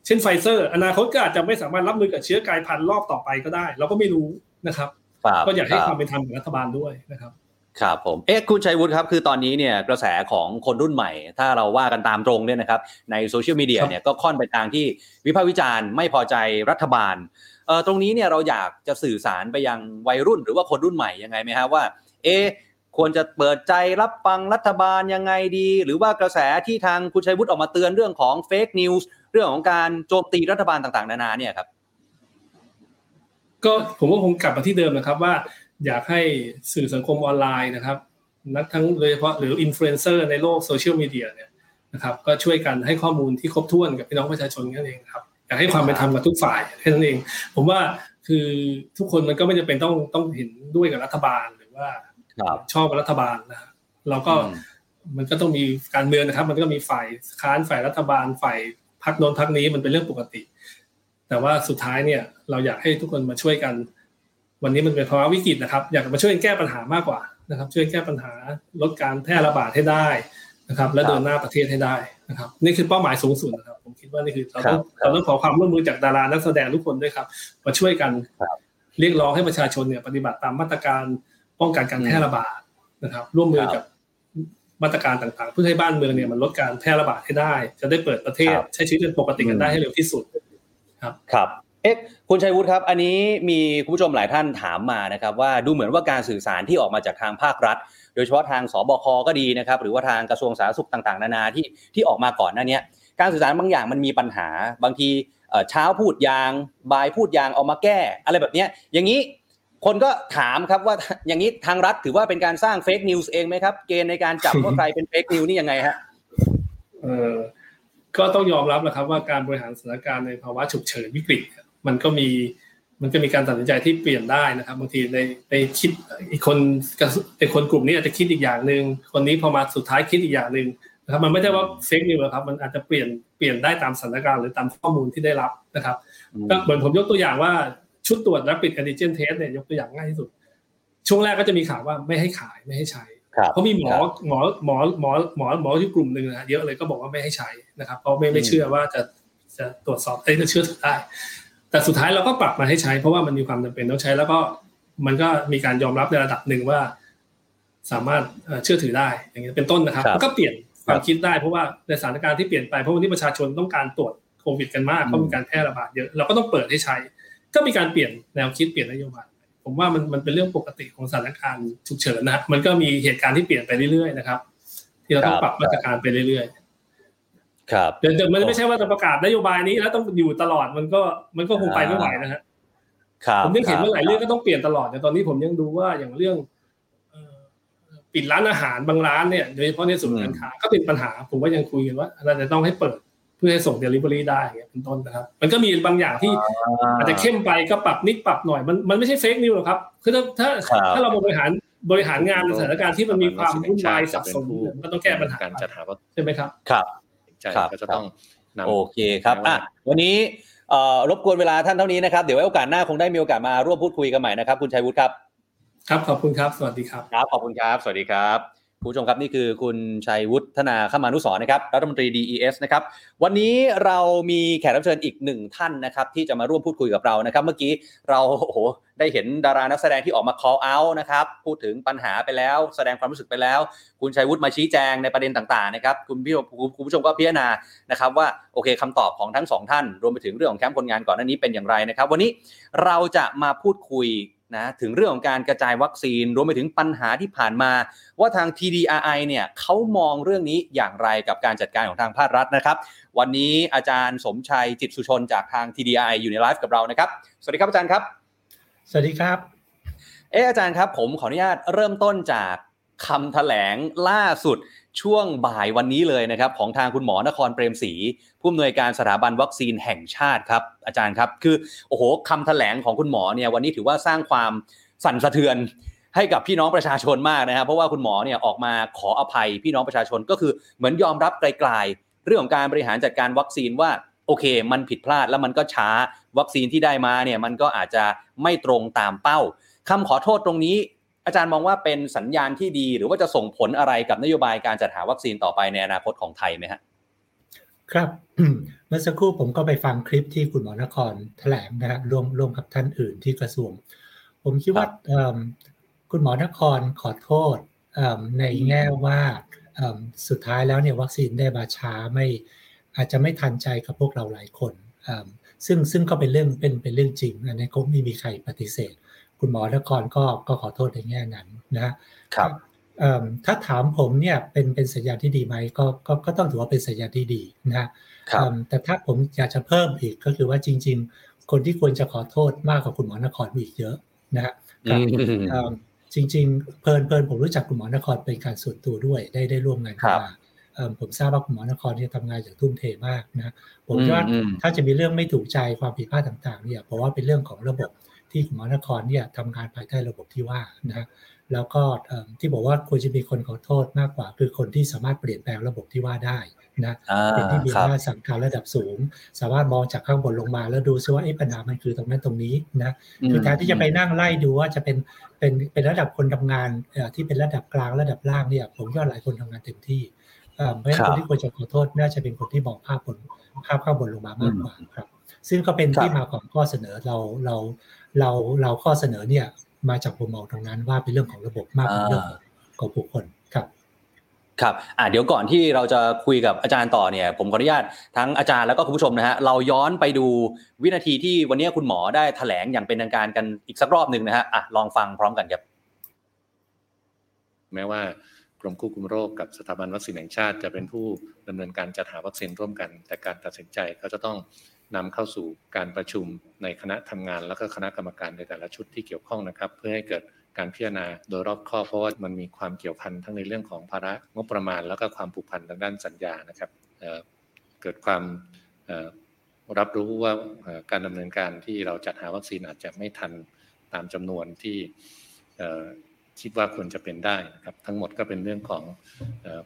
เช่นไฟเซอร์อนาคตก็อาจจะไม่สามารถรับมือกับเชื้อกลายพันธุ์รอบต่อไปก็ได้เราก็ไม่รู้นะครับก็อยากให้ความเป็นธรรมกับรัฐบาลด้วยนะครับ ครับผมเอ๊ะคุณชัยวุฒิครับคือตอนนี้เนี่ยกระแสของคนรุ่นใหม่ถ้าเราว่ากันตามตรงเนี่ยนะครับในโซเชียลมีเดียเนี่ยก็ค่อนไปทางที่วิพากษ์วิจารณ์ไม่พอใจรัฐบาลเอ่อตรงนี้เนี่ยเราอยากจะสื่อสารไปยังวัยรุ่นหรือว่าคนรุ่นใหม่ยังไงมั้ยฮะว่าเอ๊ะควรจะเปิดใจรับฟังรัฐบาลยังไงดีหรือว่ากระแสที่ทางคุณชัยวุฒิออกมาเตือนเรื่องของเฟคนิวส์เรื่องของการโจมตีรัฐบาลต่างๆนานาเนี่ยครับก็ผมก็คงกลับมาที่เดิมนะครับว่าอยากให้สื่อสังคมออนไลน์นะครับนักทั้งโดยเฉพาะหรืออินฟลูเอนเซอร์ในโลกโซเชียลมีเดียเนี่ยนะครับก็ช่วยกันให้ข้อมูลที่ครบถ้วนกับพี่น้องประชาชนนั่นเองครับอยากให้ความเป็นธรรมกับทุกฝ่ายแค่นั้นเองผมว่าคือทุกคนมันก็ไม่จำเป็นต้องต้องเห็นด้วยกับรัฐบาลหรือว่าชอบกับรัฐบาลนะเราก็มันก็ต้องมีการเมืองนะครับมันก็มีฝ่ายค้านฝ่ายรัฐบาลฝ่ายพรรคโน้นพรรคนี้มันเป็นเรื่องปกติแต่ว่าสุดท้ายเนี่ยเราอยากให้ทุกคนมาช่วยกันวันนี้มันเป็นภาวะวิกฤตนะครับอยากมาช่วยแก้ปัญหามากกว่านะครับช่วยแก้ปัญหาลดการแพร่ระบาดให้ได้นะครับและเดินหน้าประเทศให้ได้นะครับนี่คือเป้าหมายสูงสุดนะครับผมคิดว่านี่คือเราต้องเราต้องขอความร่วมมือจากดารานักแสดงทุกคนด้วยครับมาช่วยกันเรียกร้องให้ประชาชนเนี่ยปฏิบัติตามมาตรการป้องกันการแพร่ระบาดนะครับร่วมมือกับมาตรการต่างๆเพื่อให้บ้านเมืองเนี่ยมันลดการแพร่ระบาดให้ได้จะได้เปิดประเทศใช้ชีวิตเป็นปกติกันได้ให้เร็วที่สุดครับครับคุณชัยวุฒิครับอันนี้มีคุณผู้ชมหลายท่านถามมานะครับว่าดูเหมือนว่าการสื่อสารที่ออกมาจากทางภาครัฐโดยเฉพาะทางสบคก็ดีนะครับหรือว่าทางกระทรวงสาธารณสุขต่างๆนานาที่ที่ออกมาก่อนหน้านี้การสื่อสารบางอย่างมันมีปัญหาบางทีเอ่อเช้าพูดอย่างบ่ายพูดอย่างเอามาแก้อะไรแบบเนี้ยอย่างนี้คนก็ถามครับว่าอย่างนี้ทางรัฐถือว่าเป็นการสร้างเฟคนิวส์เองมั้ยครับเกณฑ์ในการจับว่าใครเป็นเฟคนิวส์นี่ยังไงฮะเอ่อก็ต้องยอมรับนะครับว่าการบริหารสถานการณ์ในภาวะฉุกเฉินวิกฤตมันก็มีมันก็มีการตัดสินใจที่เปลี่ยนได้นะครับบางทีในในคิดอีกคนไอ้คนกลุ่มนี้อาจจะคิดอีกอย่างนึงคนนี้พอมาสุดท้ายคิดอีกอย่างนึงนะครับมันไม่ใช่ว่าเฟคนิวส์นะครับมันอาจจะเปลี่ยนเปลี่ยนได้ตามสถานการณ์หรือตามข้อมูลที่ได้รับนะครับก็เหมือนผมยกตัวอย่างว่าชุดตรวจ Rapid Antigen Test เนี่ยยกตัวอย่างง่ายที่สุดช่วงแรกก็จะมีข่าวว่าไม่ให้ขายไม่ให้ใช้เพราะมีหมอหมอหมอหมอหมอหมอที่กลุ่มนึงนะฮะเยอะเลยก็บอกว่าไม่ให้ใช้นะครับเพราะไม่ไม่เชื่อว่าจะจะตรวจสอบได้จะเชื่อถือได้แต่สุดท้ายเราก็ปรับมาให้ใช้เพราะว่ามันมีความจำเป็นต้องใช้แล้วก็มันก็มีการยอมรับในระดับหนึ่งว่าสามารถเชื่อถือได้อย่างนี้เป็นต้นนะครับก็เปลี่ยนความคิดได้เพราะว่าในสถานการณ์ที่เปลี่ยนไปเพราะวันนี้ประชาชนต้องการตรวจโควิดกันมากเพราะมีการแพร่ระบาดเยอะเราก็ต้องเปิดให้ใช้ก็มีการเปลี่ยนแนวคิดเปลี่ยนนโยบายผมว่ามันมันเป็นเรื่องปกติของสถานการณ์ฉุกเฉินนะมันก็มีเหตุการณ์ที่เปลี่ยนไปเรื่อยๆนะครับที่เราต้องปรับมาตรการไปเรื่อยๆครับเดี๋ยวมันไม่ใช่ว่าจะประกาศนโยบายนี้แล้วต้องอยู่ตลอดมันก็มันก็คงไปไม่ไหวนะฮะครับผมได้เห็นว่าหลายเรื่องก็ต้องเปลี่ยนตลอดแต่ตอนนี้ผมยังดูว่าอย่างเรื่องเอ่อปิดร้านอาหารบางร้านเนี่ยโดยเฉพาะในศูนย์การค้าก็เป็นปัญหาผมก็ยังคุยกันว่าเราจะต้องให้เปิดเพื่อให้ส่ง delivery ได้อย่างเงี้ยเป็นต้นนะครับมันก็มีบางอย่างที่อาจจะเข้มไปก็ปรับนิดปรับหน่อยมันมันไม่ใช่ fake news หรอกครับคือถ้าถ้าเราบริหารบริหารงานในสถานการณ์ที่มันมีความวุ่นวายสับสนก็ต้องแก้ปัญหาใช่มั้ยครับครับก็จะต้องนำโอเคครับอ่ะวันนี้เอ่อรบกวนเวลาท่านเท่านี้นะครับเดี๋ยวไว้โอกาสหน้าคงได้มีโอกาสมาร่วมพูดคุยกันใหม่นะครับคุณชัยวุฒิครับครับขอบคุณครับสวัสดีครับครับขอบคุณครับสวัสดีครับผู้ชมครับนี่คือคุณชัยวุฒิธนาคมานุสรณ์นะครับรัฐมนตรี ดี อี เอส นะครับวันนี้เรามีแขกรับเชิญอีกหนึ่งท่านนะครับที่จะมาร่วมพูดคุยกับเรานะครับเมื่อกี้เราโอ้โหได้เห็นดารานักแสดงที่ออกมา call out นะครับพูดถึงปัญหาไปแล้วแสดงความรู้สึกไปแล้วคุณชัยวุฒิมาชี้แจงในประเด็นต่างๆนะครับคุณพี่คุณผู้ชมก็พิจารณานะครับว่าโอเคคำตอบของทั้งสองท่านรวมไปถึงเรื่องของแคมป์คนงานก่อนหน้านี้เป็นอย่างไรนะครับวันนี้เราจะมาพูดคุยนะถึงเรื่องของการกระจายวัคซีนรวมไปถึงปัญหาที่ผ่านมาว่าทาง ที ดี อาร์ ไอ เนี่ยเขามองเรื่องนี้อย่างไรกับการจัดการของทางภาครัฐนะครับวันนี้อาจารย์สมชัยจิตสุชนจากทาง ที ดี อาร์ ไอ อยู่ในไลฟ์กับเรานะครับสวัสดีครับอาจารย์ครับสวัสดีครับเอออาจารย์ครับผมขออนุญาตเริ่มต้นจากคำแถลงล่าสุดช่วงบ่ายวันนี้เลยนะครับของทางคุณหมอนครเปรมศรีผู้อำนวยการสถาบันวัคซีนแห่งชาติครับอาจารย์ครับคือโอ้โหคำแถลงของคุณหมอเนี่ยวันนี้ถือว่าสร้างความสั่นสะเทือนให้กับพี่น้องประชาชนมากนะครับเพราะว่าคุณหมอเนี่ยออกมาขออภัยพี่น้องประชาชนก็คือเหมือนยอมรับไกลๆเรื่องของการบริหารจัดการวัคซีนว่าโอเคมันผิดพลาดแล้วมันก็ช้าวัคซีนที่ได้มาเนี่ยมันก็อาจจะไม่ตรงตามเป้าคำขอโทษตรงนี้อาจารย์มองว่าเป็นสัญญาณที่ดีหรือว่าจะส่งผลอะไรกับนโยบายการจัดหาวัคซีนต่อไปในอนาคตของไทยไหมฮะครับเมื่อสักครู่ผมก็ไปฟังคลิปที่คุณหมอนครแถลงนะครับร่วมร่วมกับท่านอื่นที่กระทรวงผมคิดว่าคุณหมอนครขอโทษ ในแง่ว่าสุดท้ายแล้วเนี่ยวัคซีนได้มาช้าไม่อาจจะไม่ทันใจกับพวกเราหลายคนซึ่งซึ่งก็เป็นเรื่องเป็นเป็นเรื่องจริงอันนี้ก็ไม่มีใครปฏิเสธคุณหมอละครก็ก็ขอโทษในแง่นั้นนะครับถ้าถามผมเนี่ยเป็นเป็นสัญญาณที่ดีไหมก็ก็ก็ต้องถือว่าเป็นสัญญาณที่ดีนะครับแต่ถ้าผมอยากจะเพิ่มอีกก็คือว่าจริงๆคนที่ควรจะขอโทษมากกว่าคุณหมอนครอีกเยอะนะครับจริงๆเพลินเพลินผมรู้จักคุณหมอนครเป็นการส่วนตัวด้วยได้ได้ร่วมงานกันมาผมทราบว่าคุณหมอนครที่ทำงานอย่างทุ่มเทมากนะผมว่าถ้าจะมีเรื่องไม่ถูกใจความผิดพลาดต่างๆเนี่ยเพราะว่าเป็นเรื่องของระบบที่คุณหมอนครเนี่ยทำงานภายใต้ระบบที่ว่านะแล้วก็ที่บอกว่าควรจะมีคนขอโทษมากกว่าคือคนที่สามารถเปลี่ยนแปลงระบบที่ว่าได้นะเป็นที่มีอำนาจสั่งการระดับสูงสามารถมองจากข้างบนลงมาแล้วดูซิว่าไอ้ปัญหามันคือตรงนั้นตรงนี้นะคือแทนที่จะไปนั่งไล่ดูว่าจะเป็นเป็นเป็นระดับคนทำงานที่เป็นระดับกลางระดับล่างเนี่ยผมว่าหลายคนทำงานเต็มที่เพราะฉะนั้นคนที่ควรจะขอโทษน่าจะเป็นคนที่มองภาพบนภาพข้างบนลงมามากกว่าครับซึ่งก็เป็นที่มาของข้อเสนอเราเราเราเราข้อเสนอเนี่ยมาจากมุมมองตรงนั้นว่าเป็นเรื่องของระบบมากกว่าเรื่องของบุคคลครับครับอ่ะเดี๋ยวก่อนที่เราจะคุยกับอาจารย์ต่อเนี่ยผมขออนุญาตทั้งอาจารย์แล้วก็คุณผู้ชมนะฮะเราย้อนไปดูวินาทีที่วันนี้คุณหมอได้แถลงอย่างเป็นทางการกันอีกสักรอบนึงนะฮะอ่ะลองฟังพร้อมกันครับแม้ว่ากรมควบคุมโรคกับสถาบันวัคซีนแห่งชาติจะเป็นผู้ดำเนินการจัดหาวัคซีนร่วมกันแต่การตัดสินใจก็จะต้องนำเข้าสู่การประชุมในคณะทำงานแล้วก็คณะกรรมการในแต่ละชุดที่เกี่ยวข้องนะครับเพื่อให้เกิดการพิจารณาโดยรอบคอบเพราะว่ามันมีความเกี่ยวพันทั้งในเรื่องของภาระงบประมาณแล้วก็ความผูกพันทางด้านสัญญานะครับ เอ่อ เกิดความรับรู้ว่าการดำเนินการที่เราจัดหาวัคซีนอาจจะไม่ทันตามจำนวนที่คิดว่าควรจะเป็นได้นะครับทั้งหมดก็เป็นเรื่องของ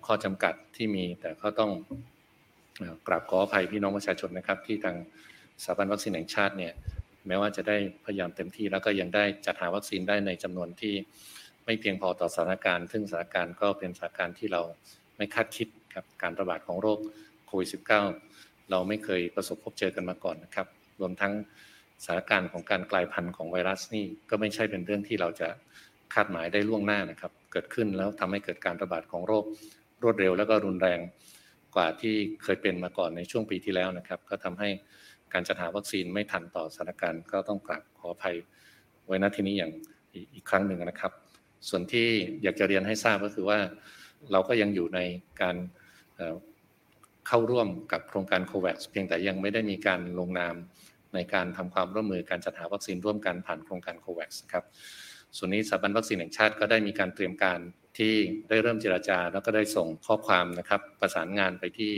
ข้อจำกัดที่มีแต่ก็ต้องกราบขออภัยพี่น้องประชาชนนะครับที่ทางสถาบันวัคซีนแห่งชาติเนี่ยแม้ว่าจะได้พยายามเต็มที่แล้วก็ยังได้จัดหาวัคซีนได้ในจำนวนที่ไม่เพียงพอต่อสถานการณ์ซึ่งสถานการณ์ก็เป็นสถานการณ์ที่เราไม่คาดคิดครับการระบาดของโรคโควิด สิบเก้า เราไม่เคยประสบพบเจอกันมาก่อนนะครับรวมทั้งสถานการณ์ของการกลายพันธุ์ของไวรัสนี่ก็ไม่ใช่เป็นเรื่องที่เราจะคาดหมายได้ล่วงหน้านะครับเกิดขึ้นแล้วทำให้เกิดการระบาดของโรครวดเร็วและก็รุนแรงกว่าที่เคยเป็นมาก่อนในช่วงปีที่แล้วนะครับก็ทำให้การจัดหาวัคซีนไม่ทันต่อสถานการณ์ก็ต้องกราบขออภัยไว้ณที่นี้อย่างอีกครั้งหนึ่งนะครับส่วนที่อยากจะเรียนให้ทราบก็คือว่าเราก็ยังอยู่ในการเข้าร่วมกับโครงการ COVAX เพียงแต่ยังไม่ได้มีการลงนามในการทำความร่วมมือการจัดหาวัคซีนร่วมกันผ่านโครงการ COVAX ครับส่วนนี้สถาบันวัคซีนแห่งชาติก็ได้มีการเตรียมการที่ได้เริ่มเจรจาแล้วก็ได้ส่งข้อความนะครับประสานงานไปที่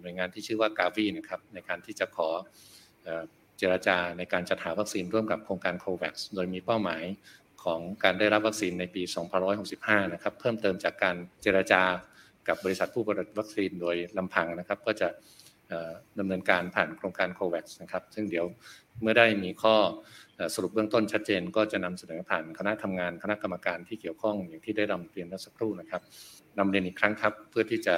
หน่วยงานที่ชื่อว่ากาวีนะครับในการที่จะขอเจรจาในการจัดหาวัคซีนร่วมกับโครงการ COVAX โดยมีเป้าหมายของการได้รับวัคซีนในปีสองพันห้าร้อยหกสิบห้านะครับเพิ่มเติมจากการเจรจากับบริษัทผู้ผลิตวัคซีนโดยลำพังนะครับก็จะดำเนินการผ่านโครงการ COVAX นะครับซึ่งเดี๋ยวเมื่อได้มีข้อสรุปเบื้องต้นชัดเจนก็จะนำเสนอผ่านคณะทำงานคณะกรรมการที่เกี่ยวข้องอย่างที่ได้นำเรียนเมื่อสักครู่นะครับนำเรียนอีกครั้งครับเพื่อที่จะ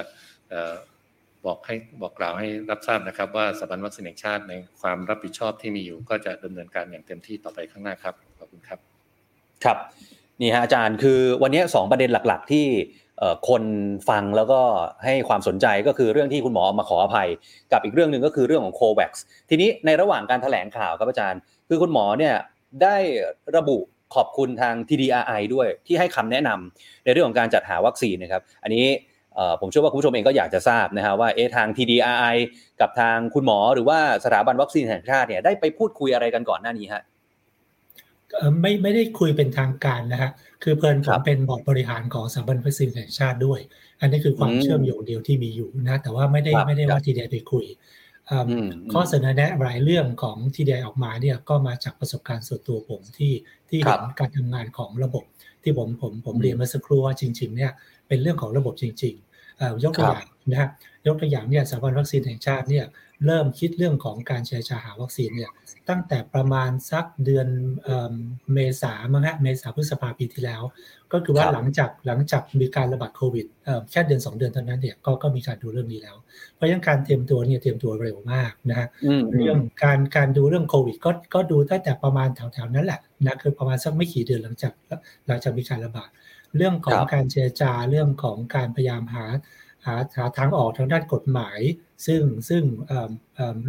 บอกให้บอกกล่าวให้รับทราบนะครับว่าสถาบันวัคซีนแห่งชาติในความรับผิดชอบที่มีอยู่ก็จะดำเนินการอย่างเต็มที่ต่อไปข้างหน้าครับขอบคุณครับครับนี่ฮะอาจารย์คือวันนี้สองประเด็นหลักๆที่คนฟังแล้วก็ให้ความสนใจก็คือเรื่องที่คุณหมอมาขออภัยกับอีกเรื่องนึงก็คือเรื่องของ COVAX ทีนี้ในระหว่างการแถลงข่าวครับอาจารย์คือคุณหมอเนี่ยได้ระบุขอบคุณทาง ที ดี อาร์ ไอ ด้วยที่ให้คำแนะนำในเรื่องของการจัดหาวัคซีนนะครับอันนี้ผมเชื่อว่าคุณผู้ชมเองก็อยากจะทราบนะฮะว่าเอ๊ะทาง ที ดี อาร์ ไอ กับทางคุณหมอหรือว่าสถาบันวัคซีนแห่งชาติเนี่ยได้ไปพูดคุยอะไรกันก่อนหน้านี้ฮะไม่ไม่ได้คุยเป็นทางการนะฮะคือเพิ่นผมเป็นบอร์ดบริหารของสถาบันวัคซีนแห่งชาติด้วยอันนี้คือความเชื่อมโยงเดียวที่มีอยู่นะแต่ว่าไม่ได้ไม่ได้ว่า ที ดี อาร์ ไอ ไปคุยข้อเสนอแนะหลายเรื่องของ ที ดี อาร์ ไอ ออกมาเนี่ยก็มาจากประสบการณ์ส่วนตัวผมที่ที่เห็นการทำงานของระบบที่ผมผมผมเรียนมาสักครู่ว่าจริงๆเนี่ยเป็นเรื่องของระบบจริงๆยกตัวอย่างนะฮะยกตัวอย่างเนี่ยสถาบันวัคซีนแห่งชาติเนี่ยเริ่มคิดเรื่องของการเจรจาหาวัคซีนเนี่ยตั้งแต่ประมาณสักเดือนเมษามั้งฮะเมษาพฤษภาปีที่แล้วก็คือว่าหลังจากหลังจากมีการระบาดโควิดแค่เดือนสองเดือนเท่านั้นเนี่ยก็ก็มีการดูเรื่องนี้แล้วเพราะฉะนั้นการเตรียมตัวเนี่ยเตรียมตัวเร็วมากนะฮะเรื่องการการดูเรื่องโควิดก็ก็ดูตั้งแต่ประมาณแถวๆนั้นแหละนะคือประมาณสักไม่กี่เดือนหลังจากหลังจากมีการระบาด เรื่องของการเจรจาเรื่องของการพยายามหาหาหาทางออกทางด้านกฎหมายซึ่งซึ่ง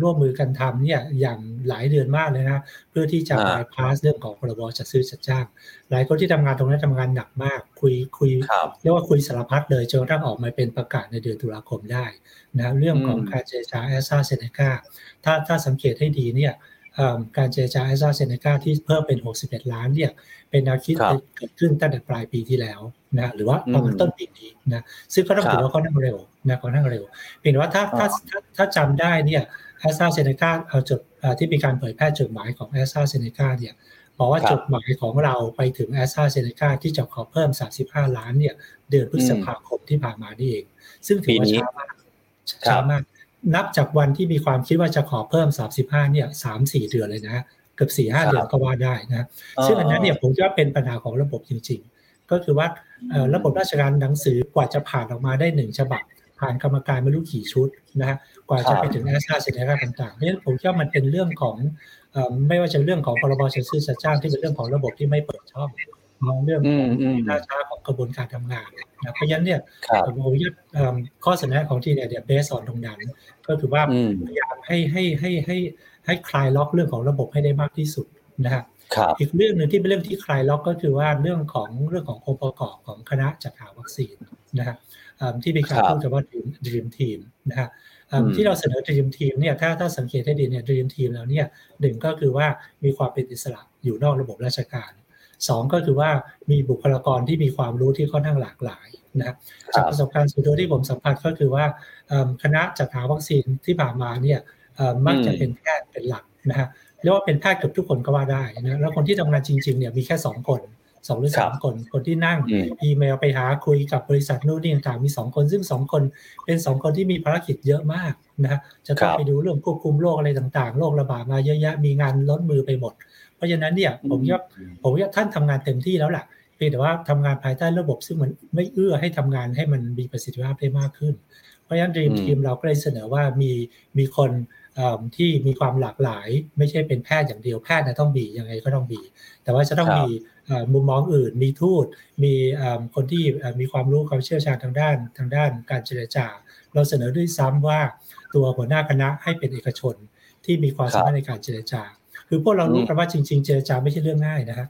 ร่วมมือกันทำเนี่ยอย่างหลายเดือนมากเลยนะเพื่อที่จะบายพาสเรื่องของพรบจัดซื้อจัดจ้างหลายคนที่ทำงานตรงนั้นทำงานหนักมากคุยคุยเรียกว่าคุยสารพัดเลยจนกระทั่งออกมาเป็นประกาศในเดือนตุลาคมได้นะเรื่องของการเจรจาแอสตราเซเนกาถ้าถ้าสังเกตให้ดีเนี่ยการเจรจาแอสตราเซเนกาที่เพิ่มเป็นหกสิบเอ็ดล้านเนี่ยเป็นแนวคิดเกิดขึ้นตั้งแต่ปลายปีที่แล้วนะหรือว่าประมาณต้นปีนี้นะซึ่งก็ต้องถือว่าค่อนข้างเร็วนะค่อนข้างเร็วเพียงแต่ว่าถ้าถ้าถ้าจำได้เนี่ยแอสตราเซเนกาเอาจดที่มีการเผยแพร่จดหมายของแอสตราเซเนกาเนี่ยบอกว่าจดหมายของเราไปถึงแอสตราเซเนกาที่จะขอเพิ่มสามสิบห้าล้านเนี่ยเดือนพฤษภาคมที่ผ่านมานี่เองซึ่งถือว่าช้ามากช้ามากนับจากวันที่มีความคิดว่าจะขอเพิ่มสามสิบห้าเนี่ย สามถึงสี่เดือนเลยนะเกือบ สี่ถึงห้าเดือนก็ว่าได้นะซึ่งอันนั้นเนี่ยผมคิดว่าเป็นปัญหาของระบบจริงๆก็คือว่าระบบราชการหนังสือกว่าจะผ่านออกมาได้หนึ่งฉบับผ่านกรรมการไม่รู้กี่ชุดนะฮะกว่าจะไปถึงแอสตราเซเนกาต่างๆเนี่ยผมคิดว่ามันเป็นเรื่องของไม่ว่าจะเรื่องของพรบจัดซื้อจัดจ้างที่เป็นเรื่องของระบบที่ไม่เปิดช่องเรื่องราชาของกระบวนการทำงานนะเพราะฉะนั้นเนี่ยเรายึดข้อเสนอของที่เนี่ยเดี๋ยวเบสออนตรงนั้นก็คือว่าพยายามให้ให้ให้ให้ให้คลายล็อกเรื่องของระบบให้ได้มากที่สุดนะฮะอีกเรื่องนึงที่เป็นเรื่องที่คลายล็อกก็คือว่าเรื่องของเรื่องขององค์ประกอบของคณะจัดหาวัคซีนนะฮะที่มีการพูดกันว่า Dream Team นะฮะที่เราเสนอ Dream Team เนี่ยถ้าถ้าสังเกตได้ดีเนี่ย Dream Team แล้วเนี่ยหนึ่งก็คือว่ามีความเป็นอิสระอยู่นอกระบบราชการสองก็คือว่ามีบุคลากรที่มีความรู้ที่ค่อนข้างหลากหลายนะครับจากประสบการณ์ส่วนตัวที่ผมสัมผัสก็คือว่าคณะจัดหาวัคซีนที่ผ่านมาเนี่ยมักจะเป็นแพทย์เป็นหลักนะฮะเรียกว่าเป็นแพทย์เกือบทุกคนก็ว่าได้นะแล้วคนที่ทำงานจริงๆเนี่ยมีแค่สองคน สองหรือสามคนคนที่นั่งอีเมลไปหาคุยกับบริษัทนู่นนี่ต่างๆมีสองคนซึ่งสองคนเป็นสองคนที่มีภารกิจเยอะมากนะฮะจะต้องไปดูเรื่องควบคุมโรคอะไรต่างๆโรคระบาดมาเยอะแยะมีงานล้นมือไปหมดเพราะฉะนั้นเนี่ยผมว่าผมว่าท่านทำงานเต็มที่แล้วล่ะเพียงแต่ว่าทำงานภายใต้ระบบซึ่งมันไม่เอื้อให้ทำงานให้มันมีประสิทธิภาพได้มากขึ้นเพราะฉะนั้น Dream Team เราก็เลยเสนอว่ามีมีคนที่มีความหลากหลายไม่ใช่เป็นแพทย์อย่างเดียวแพทย์นะต้องมียังไงก็ต้องมีแต่ว่าจะต้องมีมุมมองอื่นมีทูตมีคนที่มีความรู้ความเชี่ยวชาญทางด้านทางด้านการเจรจาเราเสนอด้วยซ้ำว่าตัวหัวหน้าคณะให้เป็นเอกชนที่มีความสามารถในการเจรจาคือพวกเรารู้กันว่าจริงๆเจรจาไม่ใช่เรื่องง่ายนะฮะ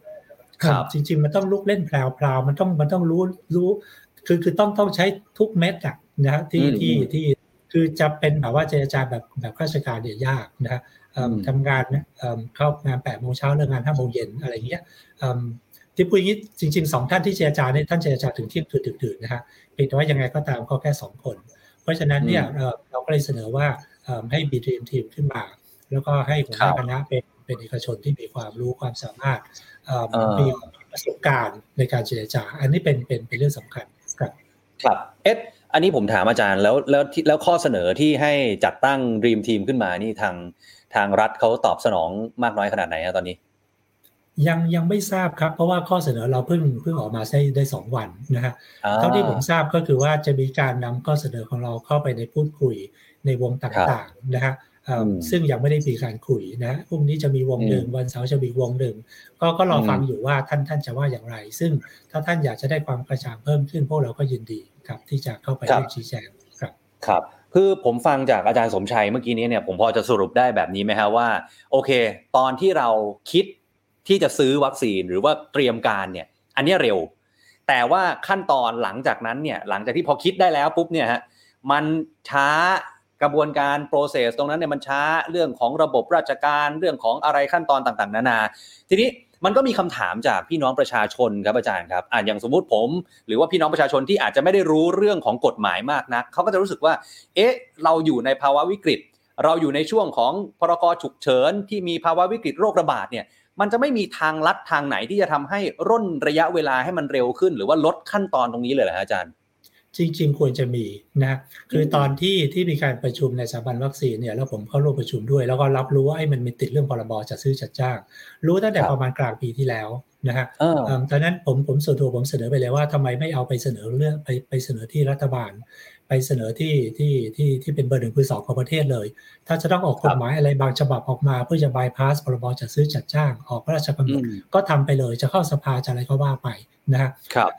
ครับจริงๆมันต้องลุกเล่นแพรวๆมันต้องมันต้องรู้รู้คือคือต้องต้องใช้ทุกเม็ดอ่ะนะฮะที่ที่ที่คือจะเป็นแบบว่าเจรจาแบบแบบข้าราชการเนี่ยยากนะฮะทำงานนะเข้างานแปดโมงเช้าเลิกงานห้าโมงเย็นอะไรอย่างเงี้ยที่พูดอย่างนี้จริงๆสองท่านที่เจรจาเนี่ยท่านเจรจาถึงเที่ยงคืนดึกๆนะฮะเป็นแต่ว่ายังไงก็ตามก็แค่สองคนเพราะฉะนั้นเนี่ยเราก็เลยเสนอว่าให้บีทีมทีมขึ้นมาแล้วก็ให้หัวหน้าคณะเป็นเป็นเอกชนที่มีความรู้ความสามารถมีประสบการณ์ในการเจรจาอันนี้เป็นเป็นเป็นเรื่องสำคัญครับครับเอ๊ะอันนี้ผมถามอาจารย์แล้วแล้วแล้วข้อเสนอที่ให้จัดตั้ง Dream Team ขึ้นมานี่ทางทางรัฐเขาตอบสนองมากน้อยขนาดไหนครับตอนนี้ยังยังไม่ทราบครับเพราะว่าข้อเสนอเราเพิ่งเพิ่งออกมาได้ได้สองวันนะฮะเท่าที่ผมทราบก็คือว่าจะมีการนำข้อเสนอของเราเข้าไปในพูดคุยในวงต่างๆนะฮะซึ่งยังไม่ได้มีการคุยนะพรุ่งนี้จะมีวงหนึ่งวันเสาร์จะมีวงหนึ่งก็ก็รอฟังอยู่ว่าท่านท่านจะว่าอย่างไรซึ่งถ้าท่านอยากจะได้ความกระจ่างเพิ่มขึ้นพวกเราก็ยินดีครับที่จะเข้าไปร่วมชี้แจงครับครับคือผมฟังจากอาจารย์สมชัยเมื่อกี้นี้เนี่ยผมพอจะสรุปได้แบบนี้ไหมฮะว่าโอเคตอนที่เราคิดที่จะซื้อวัคซีนหรือว่าเตรียมการเนี่ยอันนี้เร็วแต่ว่าขั้นตอนหลังจากนั้นเนี่ยหลังจากที่พอคิดได้แล้วปุ๊บเนี่ยฮะมันช้ากระบวนการโปรเซสตรงนั้นเนี่ยมันช้าเรื่องของระบบราชการเรื่องของอะไรขั้นตอนต่างๆนานาทีนี้มันก็มีคำถามจากพี่น้องประชาชนครับอาจารย์ครับอ่ะอย่างสมมุติผมหรือว่าพี่น้องประชาชนที่อาจจะไม่ได้รู้เรื่องของกฎหมายมากนักเขาก็จะรู้สึกว่าเอ๊ะเราอยู่ในภาวะวิกฤตเราอยู่ในช่วงของพรกฉุกเฉินที่มีภาวะวิกฤตโรคระบาดเนี่ยมันจะไม่มีทางลัดทางไหนที่จะทำให้ร่นระยะเวลาให้มันเร็วขึ้นหรือว่าลดขั้นตอนตรงนี้เลยเหรออาจารย์จริงๆควรจะมีนะคือตอนที่ที่มีการประชุมในสถาบันวัคซีนเนี่ยแล้วผมเข้าร่วมประชุมด้วยแล้วก็รับรู้ว่าไอ้มันมีติดเรื่องพรบจัดซื้อจัดจ้างรู้ตั้งแต่ประมาณกลางปีที่แล้วนะฮะตอนนั้นผมผมส่วนตัวผมเสนอไปเลยว่าทำไมไม่เอาไปเสนอเรื่องไปไปเสนอที่รัฐบาล ไปเสนอที่ที่ที่ที่เป็นเบอร์หนึ่งคือสองของประเทศเลยถ้าจะต้องออกกฎหมายอะไรบางฉบับออกมาเพื่อจะบายพาสพรบจัดซื้อจัดจ้างออกพระราชกำหนดก็ทำไปเลยจะเข้าสภาจะอะไรก็ว่าไปนะครั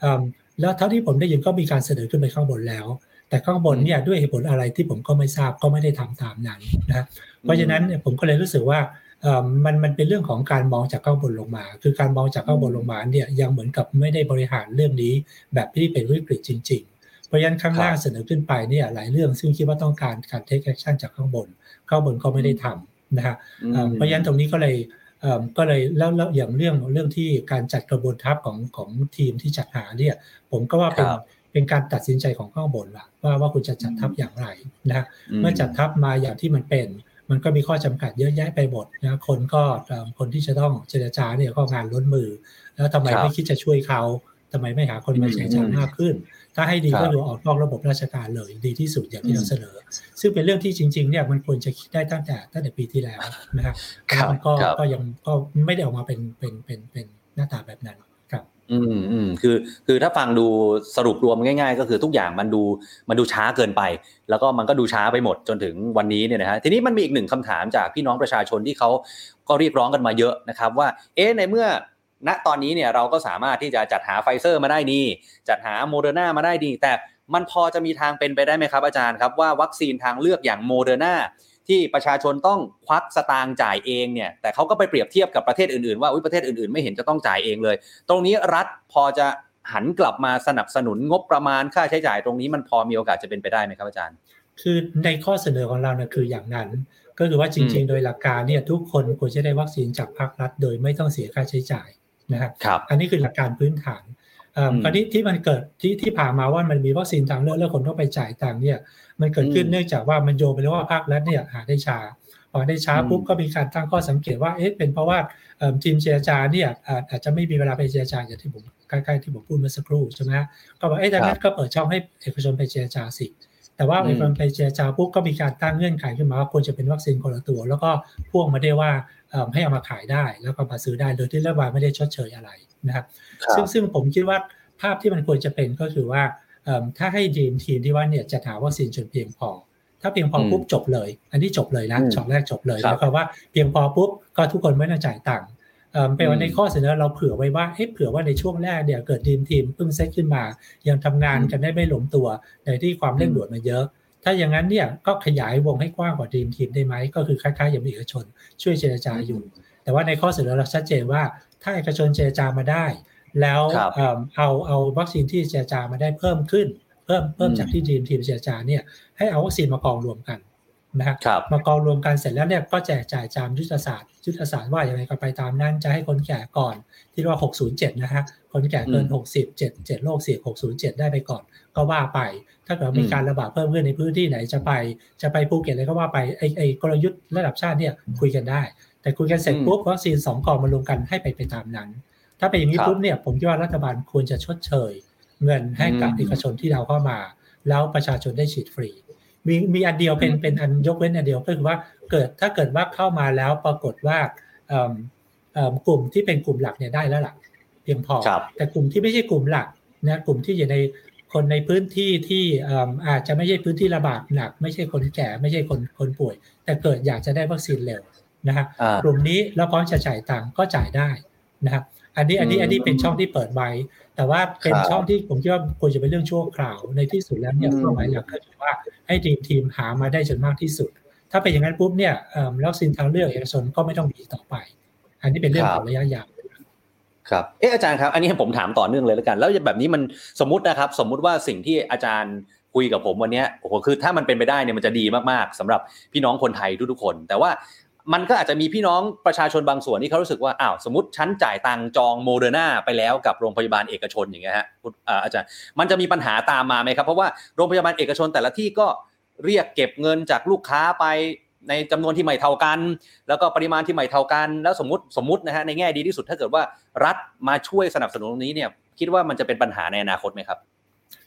บแล้วเท่าที่ผมได้ยินก็มีการเสนอขึ้นไปข้างบนแล้วแต่ข้างบนเนี่ยด้วยเหตุผลอะไรที่ผมก็ไม่ทราบก็ไม่ได้ทำตามนั้นนะเพราะฉะนั้นผมก็เลยรู้สึกว่ามันมันเป็นเรื่องของการมองจากข้างบนลงมาคือการมองจากข้างบนลงมาเนี่ยยังเหมือนกับไม่ได้บริหารเรื่องนี้แบบที่เป็นวิกฤตจริงๆเพราะฉะนั้นข้างล่างเสนอขึ้นไปเนี่ยหลายเรื่องซึ่งคิดว่าต้องการการ take action จากข้างบนข้างบนก็ไม่ได้ทำนะฮะเพราะฉะนั้นตรงนี้ก็เลยก็เลยแล้วแล้วอย่างเรื่องเรื่องที่การจัดกระบวนทัพของของทีมที่จัดหาเนี่ยผมก็ว่าเป็นเป็นการตัดสินใจของข้างบนล่ะว่าว่าคุณจะจัดทัพอย่างไรนะเมื่อจัดทัพมาอย่างที่มันเป็นมันก็มีข้อจำกัดเยอะแยะไปหมดนะคนก็คนที่จะต้องเจรจาเนี่ยก็งานล้นมือแล้วทำไมไม่คิดจะช่วยเขาทำไมไม่หาคนมาเจรจามากขึ้นถ้าให้ดีก็ดูออกนอกระบบราชการเลยดีที่สุดอย่างที่เราเสนอซึ่งเป็นเรื่องที่จริงๆเนี่ยมันควรจะคิดได้ตั้งแต่ตั้งแต่ปีที่แล้วนะครับมันก็ก็ยังก็ไม่ได้ออกมาเป็นเป็นเป็นเป็นหน้าตาแบบนั้นอืมอืมคือคือถ้าฟังดูสรุปรวมง่ายๆก็คือทุกอย่างมันดูมันดูช้าเกินไปแล้วก็มันก็ดูช้าไปหมดจนถึงวันนี้เนี่ยนะฮะทีนี้มันมีอีกหนึ่งคำถามจากพี่น้องประชาชนที่เขาก็เรียกร้องกันมาเยอะนะครับว่าเอ๊ะในเมื่อณตอนนี้เนี่ยเราก็สามารถที่จะจัดหาไฟเซอร์มาได้ดีจัดหาโมเดอร์นามาได้ดีแต่มันพอจะมีทางเป็นไปได้ไหมครับอาจารย์ครับว่าวัคซีนทางเลือกอย่างโมเดอร์นาที่ประชาชนต้องควักสตางค์จ่ายเองเนี่ยแต่เขาก็ไปเปรียบเทียบกับประเทศอื่นๆว่าประเทศอื่นๆไม่เห็นจะต้องจ่ายเองเลยตรงนี้รัฐพอจะหันกลับมาสนับสนุนงบประมาณค่าใช้จ่ายตรงนี้มันพอมีโอกาสจะเป็นไปได้ไหมครับอาจารย์คือในข้อเสนอของเราเนี่ยคืออย่างนั้นก็คือว่าจริงๆโดยหลักการเนี่ยทุกคนควรจะได้วัคซีนจากภาครัฐโดยไม่ต้องเสียค่าใช้จ่ายนะครับอันนี้คือหลักการพื้นฐานคราวนี้ที่มันเกิดที่ที่ผ่านมาว่ามันมีวัคซีนทางเลือกแล้วคนต้องไปจ่ายตังค์เนี่ยมันเกิดขึ้นเนื่องจากว่ามันโยงไปแล้วว่าภาครัฐเนี่ยหาได้ช้าพอได้ช้าปุ๊บก็มีการตั้งข้อสังเกตว่าเอ๊ะเป็นเพราะว่าทีมเจรจาเนี่ยอาจจะไม่มีเวลาไปเจรจาอย่างที่ผมใกล้ๆที่ผมพูดเมื่อสักครู่ใช่ไหมก็บอกเอ๊ะดังนั้นก็เปิดช่องให้เอกชนไปเจรจาสิแต่ว่าเอกชนไปเจรจาปุ๊บก็มีการตั้งเงื่อนไขขึ้นมาว่าควรจะเป็นวัคซีนคนละตัวแล้วก็พ่วงมาได้ว่าให้เอามาขายได้แล้วก็มาซื้อได้โดยที่รัฐบาลไม่ได้ชดเชยอะไรนะครับซึ่งซึ่งผมคิดว่าภาพที่มันควรจะเป็นก็คือว่าถ้าให้ดีมทีมที่ว่าเนี่ยจะหาวัคซีนจนเพียงพอถ้าเพียงพอปุ๊บจบเลยอันนี้จบเลยนะช็อตแรกจบเลยหมายความว่าเพียงพอปุ๊บก็ทุกคนไม่ต้องจ่ายตังค์เป็นวันในข้อเสนอเราเผื่อไว้ว่าเอ๊ะเผื่อว่าในช่วงแรกเนี่ยเกิดดีมทีมเพิ่งเซตขึ้นมายังทำงานกันได้ไม่หลงตัวในที่ความเร่งด่วนมันเยอะถ้าอย่างนั้นเนี่ยก็ขยายวงให้กว้างกว่าดีมทีมได้ไหมก็คือคล้ายๆอย่างเอกชนช่วยเจรจาอยู่แต่ว่าในข้อเสนอเราชัดเจนว่าถ้าเอกชนเจรจามาได้แล้วเอาเอาวัคซีนที่เจรจามาได้เพิ่มขึ้นเพิ่มเพิ่มจากที่ดีมทีมเจรจาเนี่ยให้เอาวัคซีนมากองรวมกันนะครับมากองรวมกันเสร็จแล้วเนี่ยก็แจกจ่ายตามยุทธศาสตร์ยุทธศาสตร์ว่าอย่างไรก็ไปตามนั้นจะให้คนแก่ก่อนที่ว่าหกศูนย์เจ็ดนะฮะคนแก่เกินหกสิบ เจ็ด เจ็ดโรคเสี่ยงหกศูนย์เจ็ดได้ไปก่อนก็ว่าไปถ้าเกิดมีการระบาดเพิ่มขึ้นในพื้นที่ไหนจะไปจะไปภูเก็ตอะไรก็ว่าไปไอ้ไอ้กลยุทธ์ระดับชาติเนี่ยคุยกันได้แต่คุยกันเสร็จปุ๊บวัคซีนสองกองมารวมกันให้ไปไปตามนั้นถ้าเป็นอย่างนี้ปุ๊บเนี่ยผมคิดว่ารัฐบาลควรจะชดเชยเงินให้กับเอกชนที่เราเข้ามาแล้วประชาชนได้ฉีดฟรีมีมีอันเดียวเป็นเป็นอันยกเว้นอันเดียวก็คือว่าเกิดถ้าเกิดว่าเข้ามาแล้วปรากฏว่ากลุ่มที่เป็นกลุ่มหลักเนี่ยได้แล้วหลักเพียงพอแต่กลุ่มที่ไม่ใช่กลุ่มหลักนะกลุ่มที่อยู่ในคนในพื้นที่ที่อาจจะไม่ใช่พื้นที่ระบาดหนักไม่ใช่คนแก่ไม่ใช่คนคนป่วยแต่เกิดอยากจะได้วัคซีนเร็วนะฮะกลุ่มนี้เราพร้อมจะจ่ายตังค์ก็จ่ายได้นะครับอันนี้อันนี้อันนี้เป็นช่องที่เปิดไว้แต่ว่าเป็นช่องที่ผมคิดว่าควรจะเป็นเรื่องชั่วคราวในที่สุดแล้วเนี่ยเป้าหมายหลักก็คือว่าให้ทีมทีมหามาได้จนมากที่สุดถ้าเป็นอย่างนั้นปุ๊บเนี่ยวัคซีนทางเลือกเอกชนก็ไม่ต้องมีต่อไปอันนี้เป็นเรื่องของระยะยาวครับเอออาจารย์ครับอันนี้ผมถามต่อเนื่องเลยแล้วกันแล้วแบบนี้มันสมมตินะครับสมมติว่าสิ่งที่อาจารย์คุยกับผมวันนี้โอ้โหคือถ้ามันเป็นไปได้เนี่ยมันจะดีมากๆสำหรับพี่น้องคนไทยทุกๆคนแต่ว่ามันก็อาจจะมีพี่น้องประชาชนบางส่วนที่เขารู้สึกว่าอ้าวสมมติฉันจ่ายตังจองโมเดอร์นาไปแล้วกับโรงพยาบาลเอกชนอย่างเงี้ยฮะอาจารย์มันจะมีปัญหาตามมาไหมครับเพราะว่าโรงพยาบาลเอกชนแต่ละที่ก็เรียกเก็บเงินจากลูกค้าไปในจำนวนที่ไม่เท่ากันแล้วก็ปริมาณที่ไม่เท่ากันแล้วสมมติสมมตินะฮะในแง่ดีที่สุดถ้าเกิดว่ารัฐมาช่วยสนับสนุนตรงนี้เนี่ยคิดว่ามันจะเป็นปัญหาในอนาคตไหมครั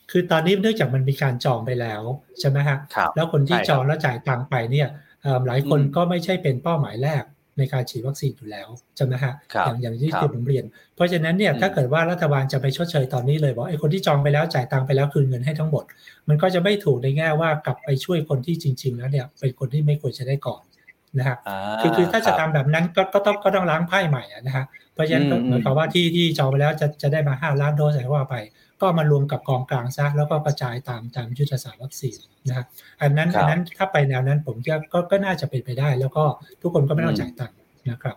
บคือตอนนี้เนื่องจากมันมีการจองไปแล้วใช่ไหมฮะแล้วคนที่จองแล้วจ่ายตังไปเนี่ยหลายคนก็ไม่ใช่เป็นเป้าหมายแรก ในการฉีดวัคซีนอยู่แล้วใช่ไหมฮะอย่างอย่างที่ผมเรียนเพราะฉะนั้นเนี่ยถ้าเกิดว่ารัฐบาลจะไปชดเชยตอนนี้เลยบอกไอ้คนที่จองไปแล้วจ่ายตังค์ไปแล้วคืนเงินให้ทั้งหมดมันก็จะไม่ถูกในแง่ว่ากลับไปช่วยคนที่จริงๆแล้วเนี่ยเป็นคนที่ไม่ควรจะได้ก่อนนะครับคือคือถ้าจะทำแบบนั้นก็ก็ต้องก็ต้องล้างไพ่ใหม่นะฮะเพราะฉะนั้นเหมือนกับว่าที่ที่จองไปแล้วจะจะได้มาห้าล้านโดสอะไรว่าไปก็มารวมกับกองกลางซะแล้วก็กระจายตามตามยุทธศาสตร์วัคซีนนะฮะอันนั้นอันนั้นถ้าไปแนวนั้นผมก็ก็ก็น่าจะเป็นไปได้แล้วก็ทุกคนก็ไม่ต้องจ่ายตังค์นะครับ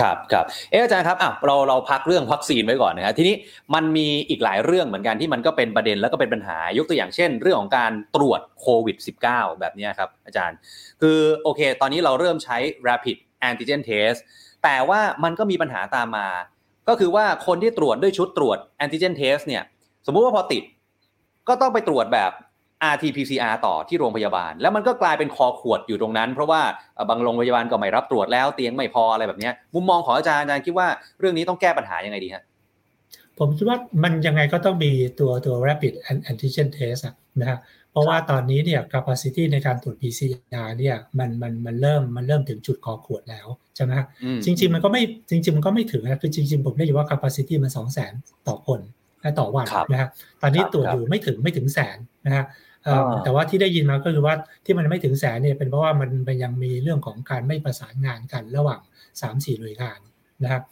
ครับครับเอออาจารย์ครับอ่ะเราเราพักเรื่องวัคซีนไว้ก่อนนะฮะทีนี้มันมีอีกหลายเรื่องเหมือนกันที่มันก็เป็นประเด็นแล้วก็เป็นปัญหายกตัวอย่างเช่นเรื่องของการตรวจโควิด สิบเก้า แบบนี้ครับอาจารย์คือโอเคตอนนี้เราเริ่มใช้ rapid antigen test แต่ว่ามันก็มีปัญหาตามมาก็คือว่าคนที่ตรวจด้วยชุดตรวจ antigen test เนี่ยสมมุติว่าพอติดก็ต้องไปตรวจแบบ อาร์ ที พี ซี อาร์ ต่อที่โรงพยาบาลแล้วมันก็กลายเป็นคอขวดอยู่ตรงนั้นเพราะว่าบางโรงพยาบาลก็ไม่รับตรวจแล้วเตียงไม่พออะไรแบบนี้มุมมองของอาจารย์อาจารย์คิดว่าเรื่องนี้ต้องแก้ปัญหายังไงดีฮะผมคิดว่ามันยังไงก็ต้องมีตัวตัว rapid antigen test นะฮะเพราะว่าตอนนี้เนี่ย capacity ในการตรวจ พี ซี อาร์ เนี่ยมันมันมันเริ่มมันเริ่มถึงจุดคอขวดแล้วใช่ไหมฮะจริงๆมันก็ไม่จริงๆมันก็ไม่ถึงนะคือจริงๆผมได้ยินว่า capacity มัน สองแสน ต่อคนต่อวันนะฮะตอนนี้ตรวจอยู่ไม่ถึงไม่ถึงแสนนะฮะแต่ว่าที่ได้ยินมาก็คือว่าที่มันไม่ถึงแสนเนี่ยเป็นเพราะว่ามันยังมีเรื่องของการไม่ประสานงานกันระหว่าง สามถึงสี่ หน่วยงานนะครับ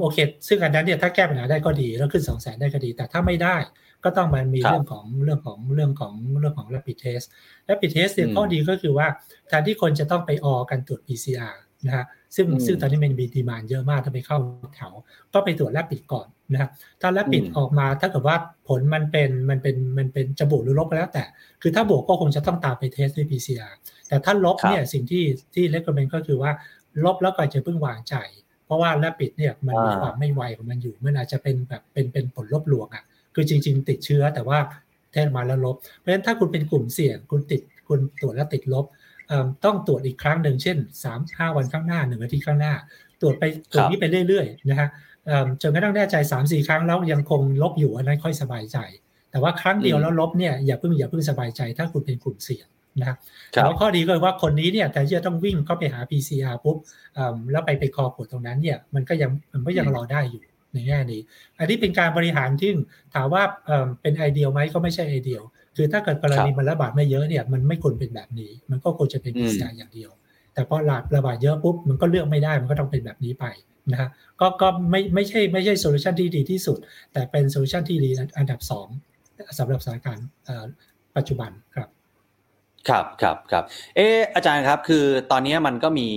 โอเคซึ่งอันนั้นเนี่ยถ้าแก้ปัญหาได้ก็ดีแล้วขึ้น สองแสน ได้ก็ดีแต่ถ้าไม่ได้ก็ต้องมันมีเรื่องของเรื่องของเรื่องของเรื่องของ rapid test rapid test เนี่ยข้อดีก็คือว่าแทนที่คนจะต้องไปออกันตรวจ พี ซี อาร์ นะฮะซึ่งซึ่งตอนนี้มันมีดีมานด์เยอะมากถ้าไปเข้าแถวก็ไปตรวจ rapid ก่อนนะครับถ้า rapid ออกมาถ้าเกิดว่าผลมันเป็นมันเป็นมันเป็นจะบวกหรือลบก็แล้วแต่คือถ้าบวกก็คงจะต้องตามไปเทสด้วย พี ซี อาร์ แต่ถ้าลบเนี่ยสิ่งที่ที่ recommend ก็คือว่าลบแล้วก็จะเพิ่งวางใจเพราะว่า rapid เนี่ยมันมีความไม่ไวของมันอยู่มันอาจจะเป็นแบบเป็นเป็นผลลบลวงอ่ะคือจริงๆติดเชื้อแต่ว่าเทสมาแล้วลบเพราะฉะนั้นถ้าคุณเป็นกลุ่มเสี่ยงคุณติดคุณตรวจแล้วติดลบต้องตรวจอีกครั้งหนึ่งเช่น สามถึงห้า วันข้างหน้าหนึ่งอาทิตย์ข้างหน้าตรวจไปตรวจนี้ไปเรื่อยๆนะฮะจนกระทั่งแน่ใจ สามถึงสี่ ครั้งแล้วยังคงลบอยู่อันนั้นค่อยสบายใจแต่ว่าครั้งเดียวแล้วลบเนี่ยอย่าเพิ่งอย่าเพิ่งสบายใจถ้าคุณเป็นกลุ่มเสี่ยงนะครับแล้วข้อดีก็คือว่าคนนี้เนี่ยแต่จะต้องวิ่งเข้าไปหา พี ซี อาร์ ปุ๊บแล้วไปไปคอขวดตรงนั้นเนี่ยมันก็ยังมันก็ยังรอได้อยู่ในแง่นี้อันนี้เป็นการบริหารที่ถามว่าเป็นไอเดียไหมก็ไม่ใช่ไอเดียคือถ้าเกิดกรณีมันระบาดไม่เยอะเนี่ยมันไม่ควรเป็นแบบนี้มันก็ควรจะเป็นพิเศษอย่างเดียวแต่พอระบาดเยอะปุ๊บมันก็เลือกไม่ได้มันก็ต้องเป็นแบบนี้ไปนะฮะก็ก็ไม่ไม่ใช่ไม่ใช่โซลูชันที่ดีที่สุดแต่เป็นโซลูชันที่ดีอันดับสองสำหรับสถานการณ์ปัจจุบันครับครับครับครับเอออาจารย์ครับคือตอนนี้มันก็มี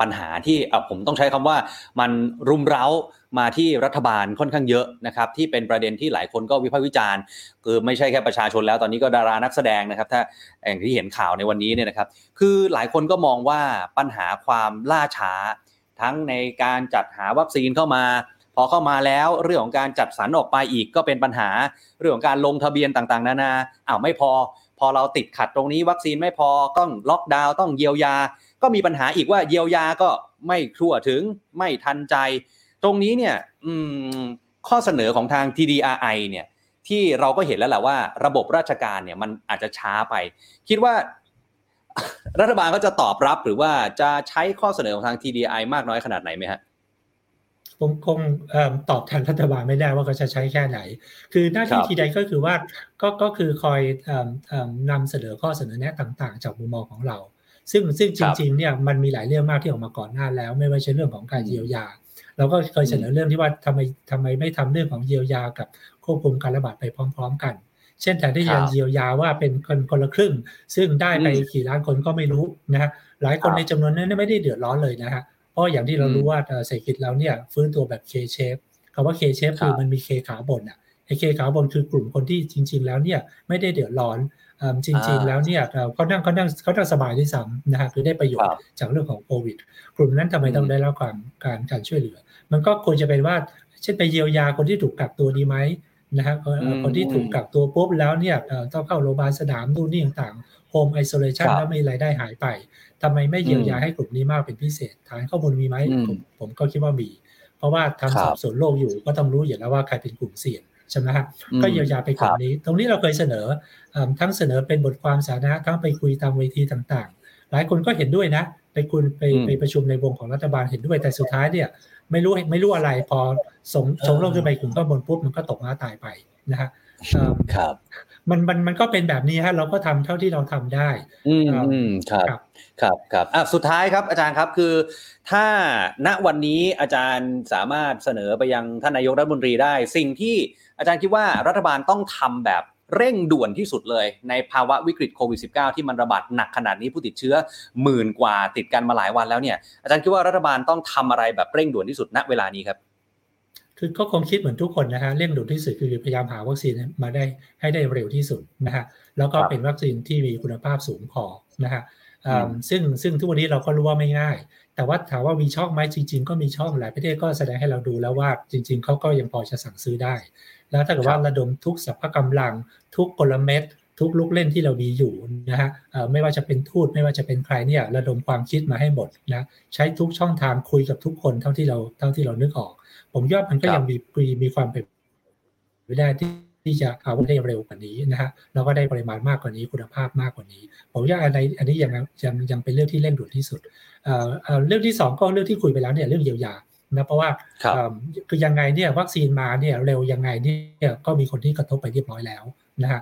ปัญหาที่ผมต้องใช้คำว่ามันรุมเร้ามาที่รัฐบาลค่อนข้างเยอะนะครับที่เป็นประเด็นที่หลายคนก็วิพากษ์วิจารณ์คือไม่ใช่แค่ประชาชนแล้วตอนนี้ก็ดารานักแสดงนะครับถ้าอย่างที่เห็นข่าวในวันนี้เนี่ยนะครับคือหลายคนก็มองว่าปัญหาความล่าช้าทั้งในการจัดหาวัคซีนเข้ามาพอเข้ามาแล้วเรื่องของการจัดสรรออกไปอีกก็เป็นปัญหาเรื่องของการลงทะเบียนต่างๆนานาอ้าวไม่พอพอเราติดขัดตรงนี้วัคซีนไม่พอต้องล็อกดาวน์ต้องเยียวยาก็มีปัญหาอีกว่าเยียวยาก็ไม่ทั่วถึงไม่ทันใจตรงนี้เนี่ยข้อเสนอของทาง ที ดี อาร์ ไอ เนี่ยที่เราก็เห็นแล้วแหละว่าระบบราชการเนี่ยมันอาจจะช้าไปคิดว่ารัฐบาลก็จะตอบรับหรือว่าจะใช้ข้อเสนอของทาง ที ดี อาร์ ไอ มากน้อยขนาดไหนไหมฮะผมคงตอบแทนรัฐบาลไม่ได้ว่าเขาจะใช้แค่ไหนคือหน้าที่ทีใดก็คือว่าก็ก็คือคอยนำเสนอข้อเสนอแนะต่างๆจากมุมมองของเราซึ่งซึ่งจริงๆเนี่ยมันมีหลายเรื่องมากที่ออกมาก่อนหน้าแล้วไม่ว่าจะเรื่องของการเยียวยาเราก็เคยเสนอเรื่องที่ว่าทำไมทำไมไม่ทำเรื่องของเยียวยากับควบคุมการระบาดไปพร้อมๆกันเช่นแต่ที่จะเยียวยาว่าเป็นคนคนละครึ่งซึ่งได้ไปกี่ล้านคนก็ไม่รู้นะฮะหลายคนในจำนวนนั้นไม่ได้เดือดร้อนเลยนะฮะเพราะอย่างที่เรารู้ว่าเศรษฐกิจเราเนี่ยฟื้นตัวแบบ K shape คำว่า K shape คือมันมี K ขาบนอ่ะไอ้ K ขาบนคือกลุ่มคนที่จริงๆแล้วเนี่ยไม่ได้เดือดร้อนจริงๆแล้วเนี่ยเขานั่งเขานั่งเขานั่งสบายด้วยซ้ำนะฮะคือได้ประโยชน์จากเรื่องของโควิดกลุ่มนั้นทำไมต้องได้รับความการการช่วยเหลือมันก็ควรจะเป็นว่าเช่นไปเยียวยาคนที่ถูกกักตัวดีไหมนะฮะคนที่ถูกกักตัวปุ๊บแล้วเนี่ยต้องเข้าโรงพยาบาลสนามนู่นนี่ต่างๆโฮมไอโซเลชันแล้วมีรายได้หายไปทำไมไม่เยียวยาให้กลุ่มนี้มากเป็นพิเศษฐานข้อมูลมีไหมผมผมก็คิดว่ามีเพราะว่าทำสอบสวนโลกอยู่ก็ต้องรู้อยู่แล้วว่าใครเป็นกลุ่มเสี่ยงใช่ไหมฮะก็เยียวยาไปกลุ่มนี้ตรงนี้เราเคยเสนอทั้งเสนอเป็นบทความสาธารณะทั้งไปคุยตามเวทีต่างๆ หลายคนก็เห็นด้วยนะไปคุณไปไปประชุมในวงของรัฐบาลเห็นด้วยแต่สุดท้ายเนี่ยไม่รู้ไม่รู้อะไรพอส่งส่งลงขึ้นไปกลุ่มข้อมูลปุ๊บมันก็ตกม้าตายไปนะฮะครับมันมันมันก็เป็นแบบนี้ฮะเราก็ทำเท่าที่เราทำได้อืมอืมครับครับครับอ่ะสุดท้ายครับอาจารย์ครับคือถ้าณวันนี้อาจารย์สามารถเสนอไปยังท่านนายกรัฐมนตรีได้สิ่งที่อาจารย์คิดว่ารัฐบาลต้องทำแบบเร่งด่วนที่สุดเลยในภาวะวิกฤตโควิด สิบเก้า ที่มันระบาดหนักขนาดนี้ผู้ติดเชื้อหมื่นกว่าติดกันมาหลายวันแล้วเนี่ยอาจารย์คิดว่ารัฐบาลต้องทำอะไรแบบเร่งด่วนที่สุดณเวลานี้ครับคือก็คงคิดเหมือนทุกคนนะฮะเร่งด่วนที่สุดคือพยายามหาวัคซีนมาได้ให้ได้เร็วที่สุดนะฮะแล้วก็เป็นวัคซีนที่มีคุณภาพสูงพอนะฮะซึ่งซึ่งทุกวันนี้เราก็รู้ว่าไม่ง่ายแต่ว่าถามว่ามีช่องไหมจริงๆก็มีช่องหลายประเทศก็แสดงให้เราดูแล้วว่าจริงๆเขาก็ยังพอจะสั่งซื้อได้แล้วถ้าเกิดว่าระดมทุกสรรพกำลังทุกกลเม็ดทุกลูกเล่นที่เรามีอยู่นะฮะไม่ว่าจะเป็นทูตไม่ว่าจะเป็นใครเนี่ยระดมความคิดมาให้หมดนะใช้ทุกช่องทางคุยกับทุกคนเท่าที่เราเท่าที่เรานึกออกผมยอดมันก็ยังมีมีความเป็นไปได้ที่ที่จะเอาได้เร็วกว่านี้นะฮะแล้วก็ได้ปริมาณมากกว่านี้คุณภาพมากกว่านี้ผมว่าอันนี้อันนี้ยังยังยังเป็นเรื่องที่เร่งด่วนที่สุดเอ่อเรื่องที่สองก็เรื่องที่คุยไปแล้วเนี่ยเรื่องเยียวยานะเพราะว่าคือยังไงเนี่ยวัคซีนมาเนี่ยเร็วยังไงเนี่ยก็มีคนที่กระทบไปเรียบร้อยแล้วนะฮะ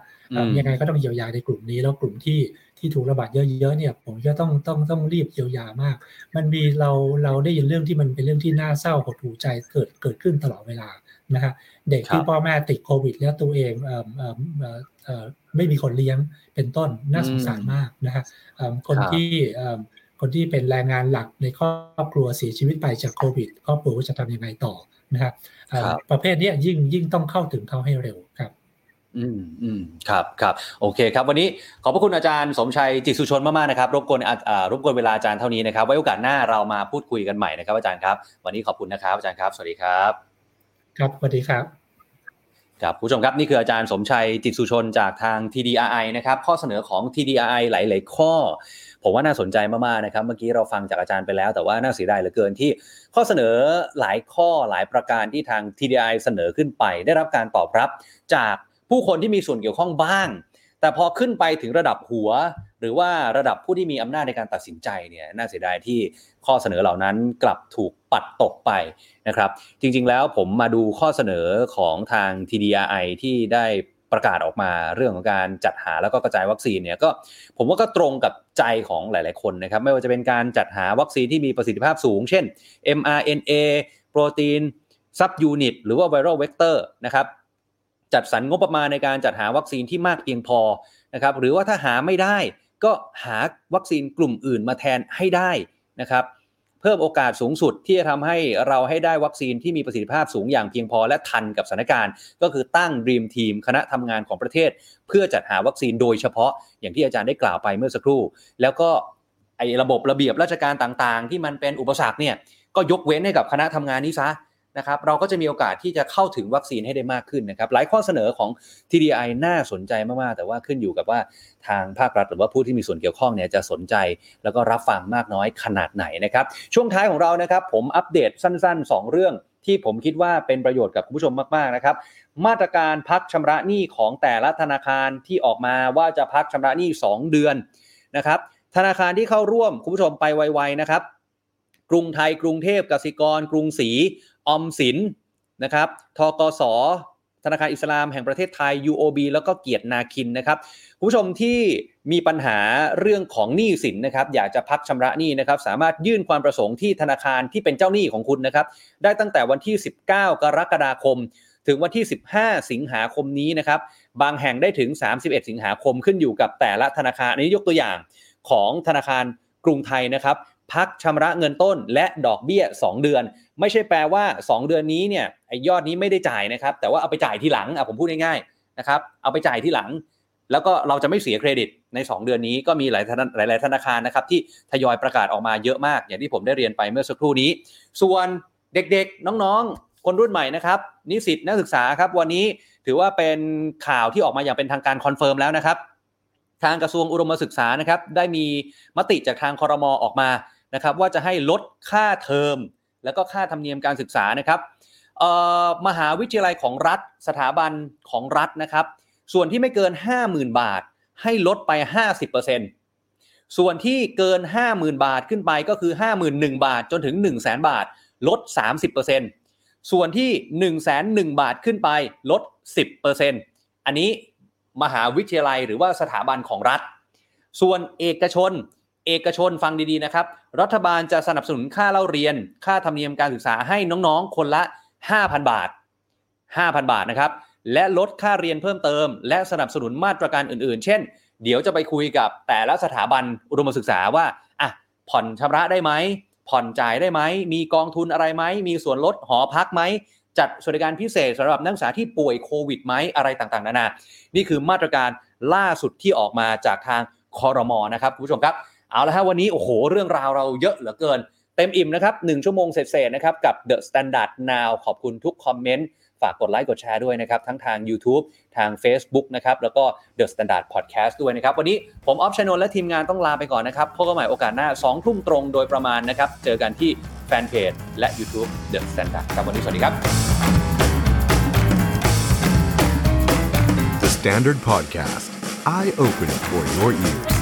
ยังไงก็ต้องเยียวยาในกลุ่มนี้แล้วกลุ่มที่ที่ถูกระบาดเยอะๆเนี่ยผมก็ต้องต้องต้องรีบเยียวยามากมันมีเราเราได้ยินเรื่องที่มันเป็นเรื่องที่น่าเศร้าหดหู่ใจเกิดเกิดขึ้นตลอดเวลานะฮะเด็กที่พ่อแม่ติดโควิดแล้วตัวเองเอ่อเอ่อเอ่อไม่มีคนเลี้ยงเป็นต้นน่าสงสารมากนะฮะเอ่อคนที่เอ่อคนที่เป็นแรงงานหลักในครอบครัวเสียชีวิตไปจากโควิดครอบครัวจะทำยังไงต่อนะฮะประเภทนี้ยิ่งยิ่งต้องเข้าถึงเขาให้เร็วครับอืมอืมครับครับโอเคครับวันนี้ขอบพระคุณอาจารย์สมชัยจิตสุชนมากๆนะครับรบกวนอ่ารบกวนเวลาอาจารย์เท่านี้นะครับไว้โอกาสหน้าเรามาพูดคุยกันใหม่นะครับอาจารย์ครับวันนี้ขอบคุณนะครับอาจารย์ครับสวัสดีครับครับสวัสดีครับครับผู้ชมครับนี่คืออาจารย์สมชัยจิตสุชนจากทาง ที ดี อาร์ ไอ นะครับข้อเสนอของ ที ดี อาร์ ไอ หลายๆข้อผมว่าน่าสนใจมากๆนะครับเมื่อกี้เราฟังจากอาจารย์ไปแล้วแต่ว่าน่าเสียดายเหลือเกินที่ข้อเสนอหลายข้อหลายประการที่ทาง ที ดี อาร์ ไอ เสนอขึ้นไปได้รับการตอบรับจากผู้คนที่มีส่วนเกี่ยวข้องบ้างแต่พอขึ้นไปถึงระดับหัวหรือว่าระดับผู้ที่มีอำนาจในการตัดสินใจเนี่ยน่าเสียดายที่ข้อเสนอเหล่านั้นกลับถูกปัดตกไปนะครับจริงๆแล้วผมมาดูข้อเสนอของทาง ที ดี อาร์ ไอ ที่ได้ประกาศออกมาเรื่องของการจัดหาแล้วก็กระจายวัคซีนเนี่ยก็ผมว่าก็ตรงกับใจของหลายๆคนนะครับไม่ว่าจะเป็นการจัดหาวัคซีนที่มีประสิทธิภาพสูงเช่น mRNA โปรตีนซับยูนิตหรือว่าไวรัลเวกเตอร์นะครับจัดสรรงบประมาณในการจัดหาวัคซีนที่มากเพียงพอนะครับหรือว่าถ้าหาไม่ได้ก็หาวัคซีนกลุ่มอื่นมาแทนให้ได้นะครับเพิ่มโอกาสสูงสุดที่จะทำให้เราให้ได้วัคซีนที่มีประสิทธิภาพสูงอย่างเพียงพอและทันกับสถานการณ์ก็คือตั้ง Dream Team คณะทำงานของประเทศเพื่อจัดหาวัคซีนโดยเฉพาะอย่างที่อาจารย์ได้กล่าวไปเมื่อสักครู่แล้วก็ไอ้ระบบระเบียบราชการต่างๆที่มันเป็นอุปสรรคเนี่ยก็ยกเว้นให้กับคณะทำงานนี้ซะนะครับเราก็จะมีโอกาสที่จะเข้าถึงวัคซีนให้ได้มากขึ้นนะครับหลายข้อเสนอของ ที ดี ไอ น่าสนใจมากๆแต่ว่าขึ้นอยู่กับว่าทางภาครัฐหรือว่าผู้ที่มีส่วนเกี่ยวข้องเนี่ยจะสนใจแล้วก็รับฟังมากน้อยขนาดไหนนะครับช่วงท้ายของเรานะครับผมอัปเดตสั้นๆสองเรื่องที่ผมคิดว่าเป็นประโยชน์กับคุณผู้ชมมากๆนะครับมาตรการพักชำระหนี้ของแต่ละธนาคารที่ออกมาว่าจะพักชำระหนี้สองเดือนนะครับธนาคารที่เข้าร่วมคุณผู้ชมไปไวๆนะครับกรุงไทยกรุงเทพกสิกรกรุงศรีออมสินนะครับธกสธนาคารอิสลามแห่งประเทศไทย ยู โอ บี แล้วก็เกียรตินาคินนะครับผู้ชมที่มีปัญหาเรื่องของหนี้สินนะครับอยากจะพักชำระหนี้นะครับสามารถยื่นความประสงค์ที่ธนาคารที่เป็นเจ้าหนี้ของคุณนะครับได้ตั้งแต่วันที่สิบเก้ากรกฎาคมถึงวันที่สิบห้าสิงหาคมนี้นะครับบางแห่งได้ถึงสามสิบเอ็ดสิงหาคมขึ้นอยู่กับแต่ละธนาคารอันนี้ยกตัวอย่างของธนาคารกรุงไทยนะครับพักชำระเงินต้นและดอกเบี้ยสองเดือนไม่ใช่แปลว่าสองเดือนนี้เนี่ยไอ้ยอดนี้ไม่ได้จ่ายนะครับแต่ว่าเอาไปจ่ายทีหลังอ่ะผมพูดง่ายๆนะครับเอาไปจ่ายทีหลังแล้วก็เราจะไม่เสียเครดิตในสองเดือนนี้ก็มีหลายหลายธนาคารนะครับที่ทยอยประกาศออกมาเยอะมากอย่างที่ผมได้เรียนไปเมื่อสักครู่นี้ส่วนเด็กๆน้องๆคนรุ่นใหม่นะครับนิสิตนักศึกษาครับวันนี้ถือว่าเป็นข่าวที่ออกมาอย่างเป็นทางการคอนเฟิร์มแล้วนะครับทางกระทรวงอุดมศึกษานะครับได้มีมติจากทางครม.ออกมานะครับว่าจะให้ลดค่าเทอมแล้วก็ค่าธรรมเนียมการศึกษานะครับเอ่อมหาวิทยาลัยของรัฐสถาบันของรัฐนะครับส่วนที่ไม่เกิน ห้าหมื่น บาทให้ลดไป ห้าสิบเปอร์เซ็นต์ ส่วนที่เกิน ห้าหมื่น บาทขึ้นไปก็คือ ห้าหมื่นหนึ่งพัน บาทจนถึง หนึ่งแสน บาทลด สามสิบเปอร์เซ็นต์ ส่วนที่ หนึ่งแสนหนึ่งพัน บาทขึ้นไปลด สิบเปอร์เซ็นต์ อันนี้มหาวิทยาลัยหรือว่าสถาบันของรัฐส่วนเอกชนเอกชนฟังดีๆนะครับรัฐบาลจะสนับสนุนค่าเล่าเรียนค่าธรรมเนียมการศึกษาให้น้องๆคนละ ห้าพัน บาท ห้าพัน บาทนะครับและลดค่าเรียนเพิ่มเติมและสนับสนุนมาตรการอื่นๆเช่นเดี๋ยวจะไปคุยกับแต่ละสถาบันอุดมศึกษาว่าอ่ะผ่อนชำระได้ไหมผ่อนจ่ายได้ไหมมีกองทุนอะไรไหมมีส่วนลดหอพักไหมจัดสวัสดิการพิเศษสำหรับนักศึกษาที่ป่วยโควิดไหมอะไรต่างๆนานานี่คือมาตรการล่าสุดที่ออกมาจากทางครม.นะครับคุณผู้ชมครับเอาละฮะวันนี้โอ้โหเรื่องราวเราเยอะเหลือเกินเต็มอิ่มนะครับหนึ่งชั่วโมงเสร็จๆนะครับกับ The Standard Now ขอบคุณทุกคอมเมนต์ฝากกดไลค์กดแชร์ด้วยนะครับทั้งทาง YouTube ทาง Facebook นะครับแล้วก็ The Standard Podcast ด้วยนะครับวันนี้ผมออฟชนนท์และทีมงานต้องลาไปก่อนนะครับพบกันใหม่โอกาสหน้า สอง ทุ่มตรงโดยประมาณนะครับเจอกันที่แฟนเพจและ YouTube The Standard ครับวันนี้สวัสดีครับ The Standard Podcast Eye Open for Your Ears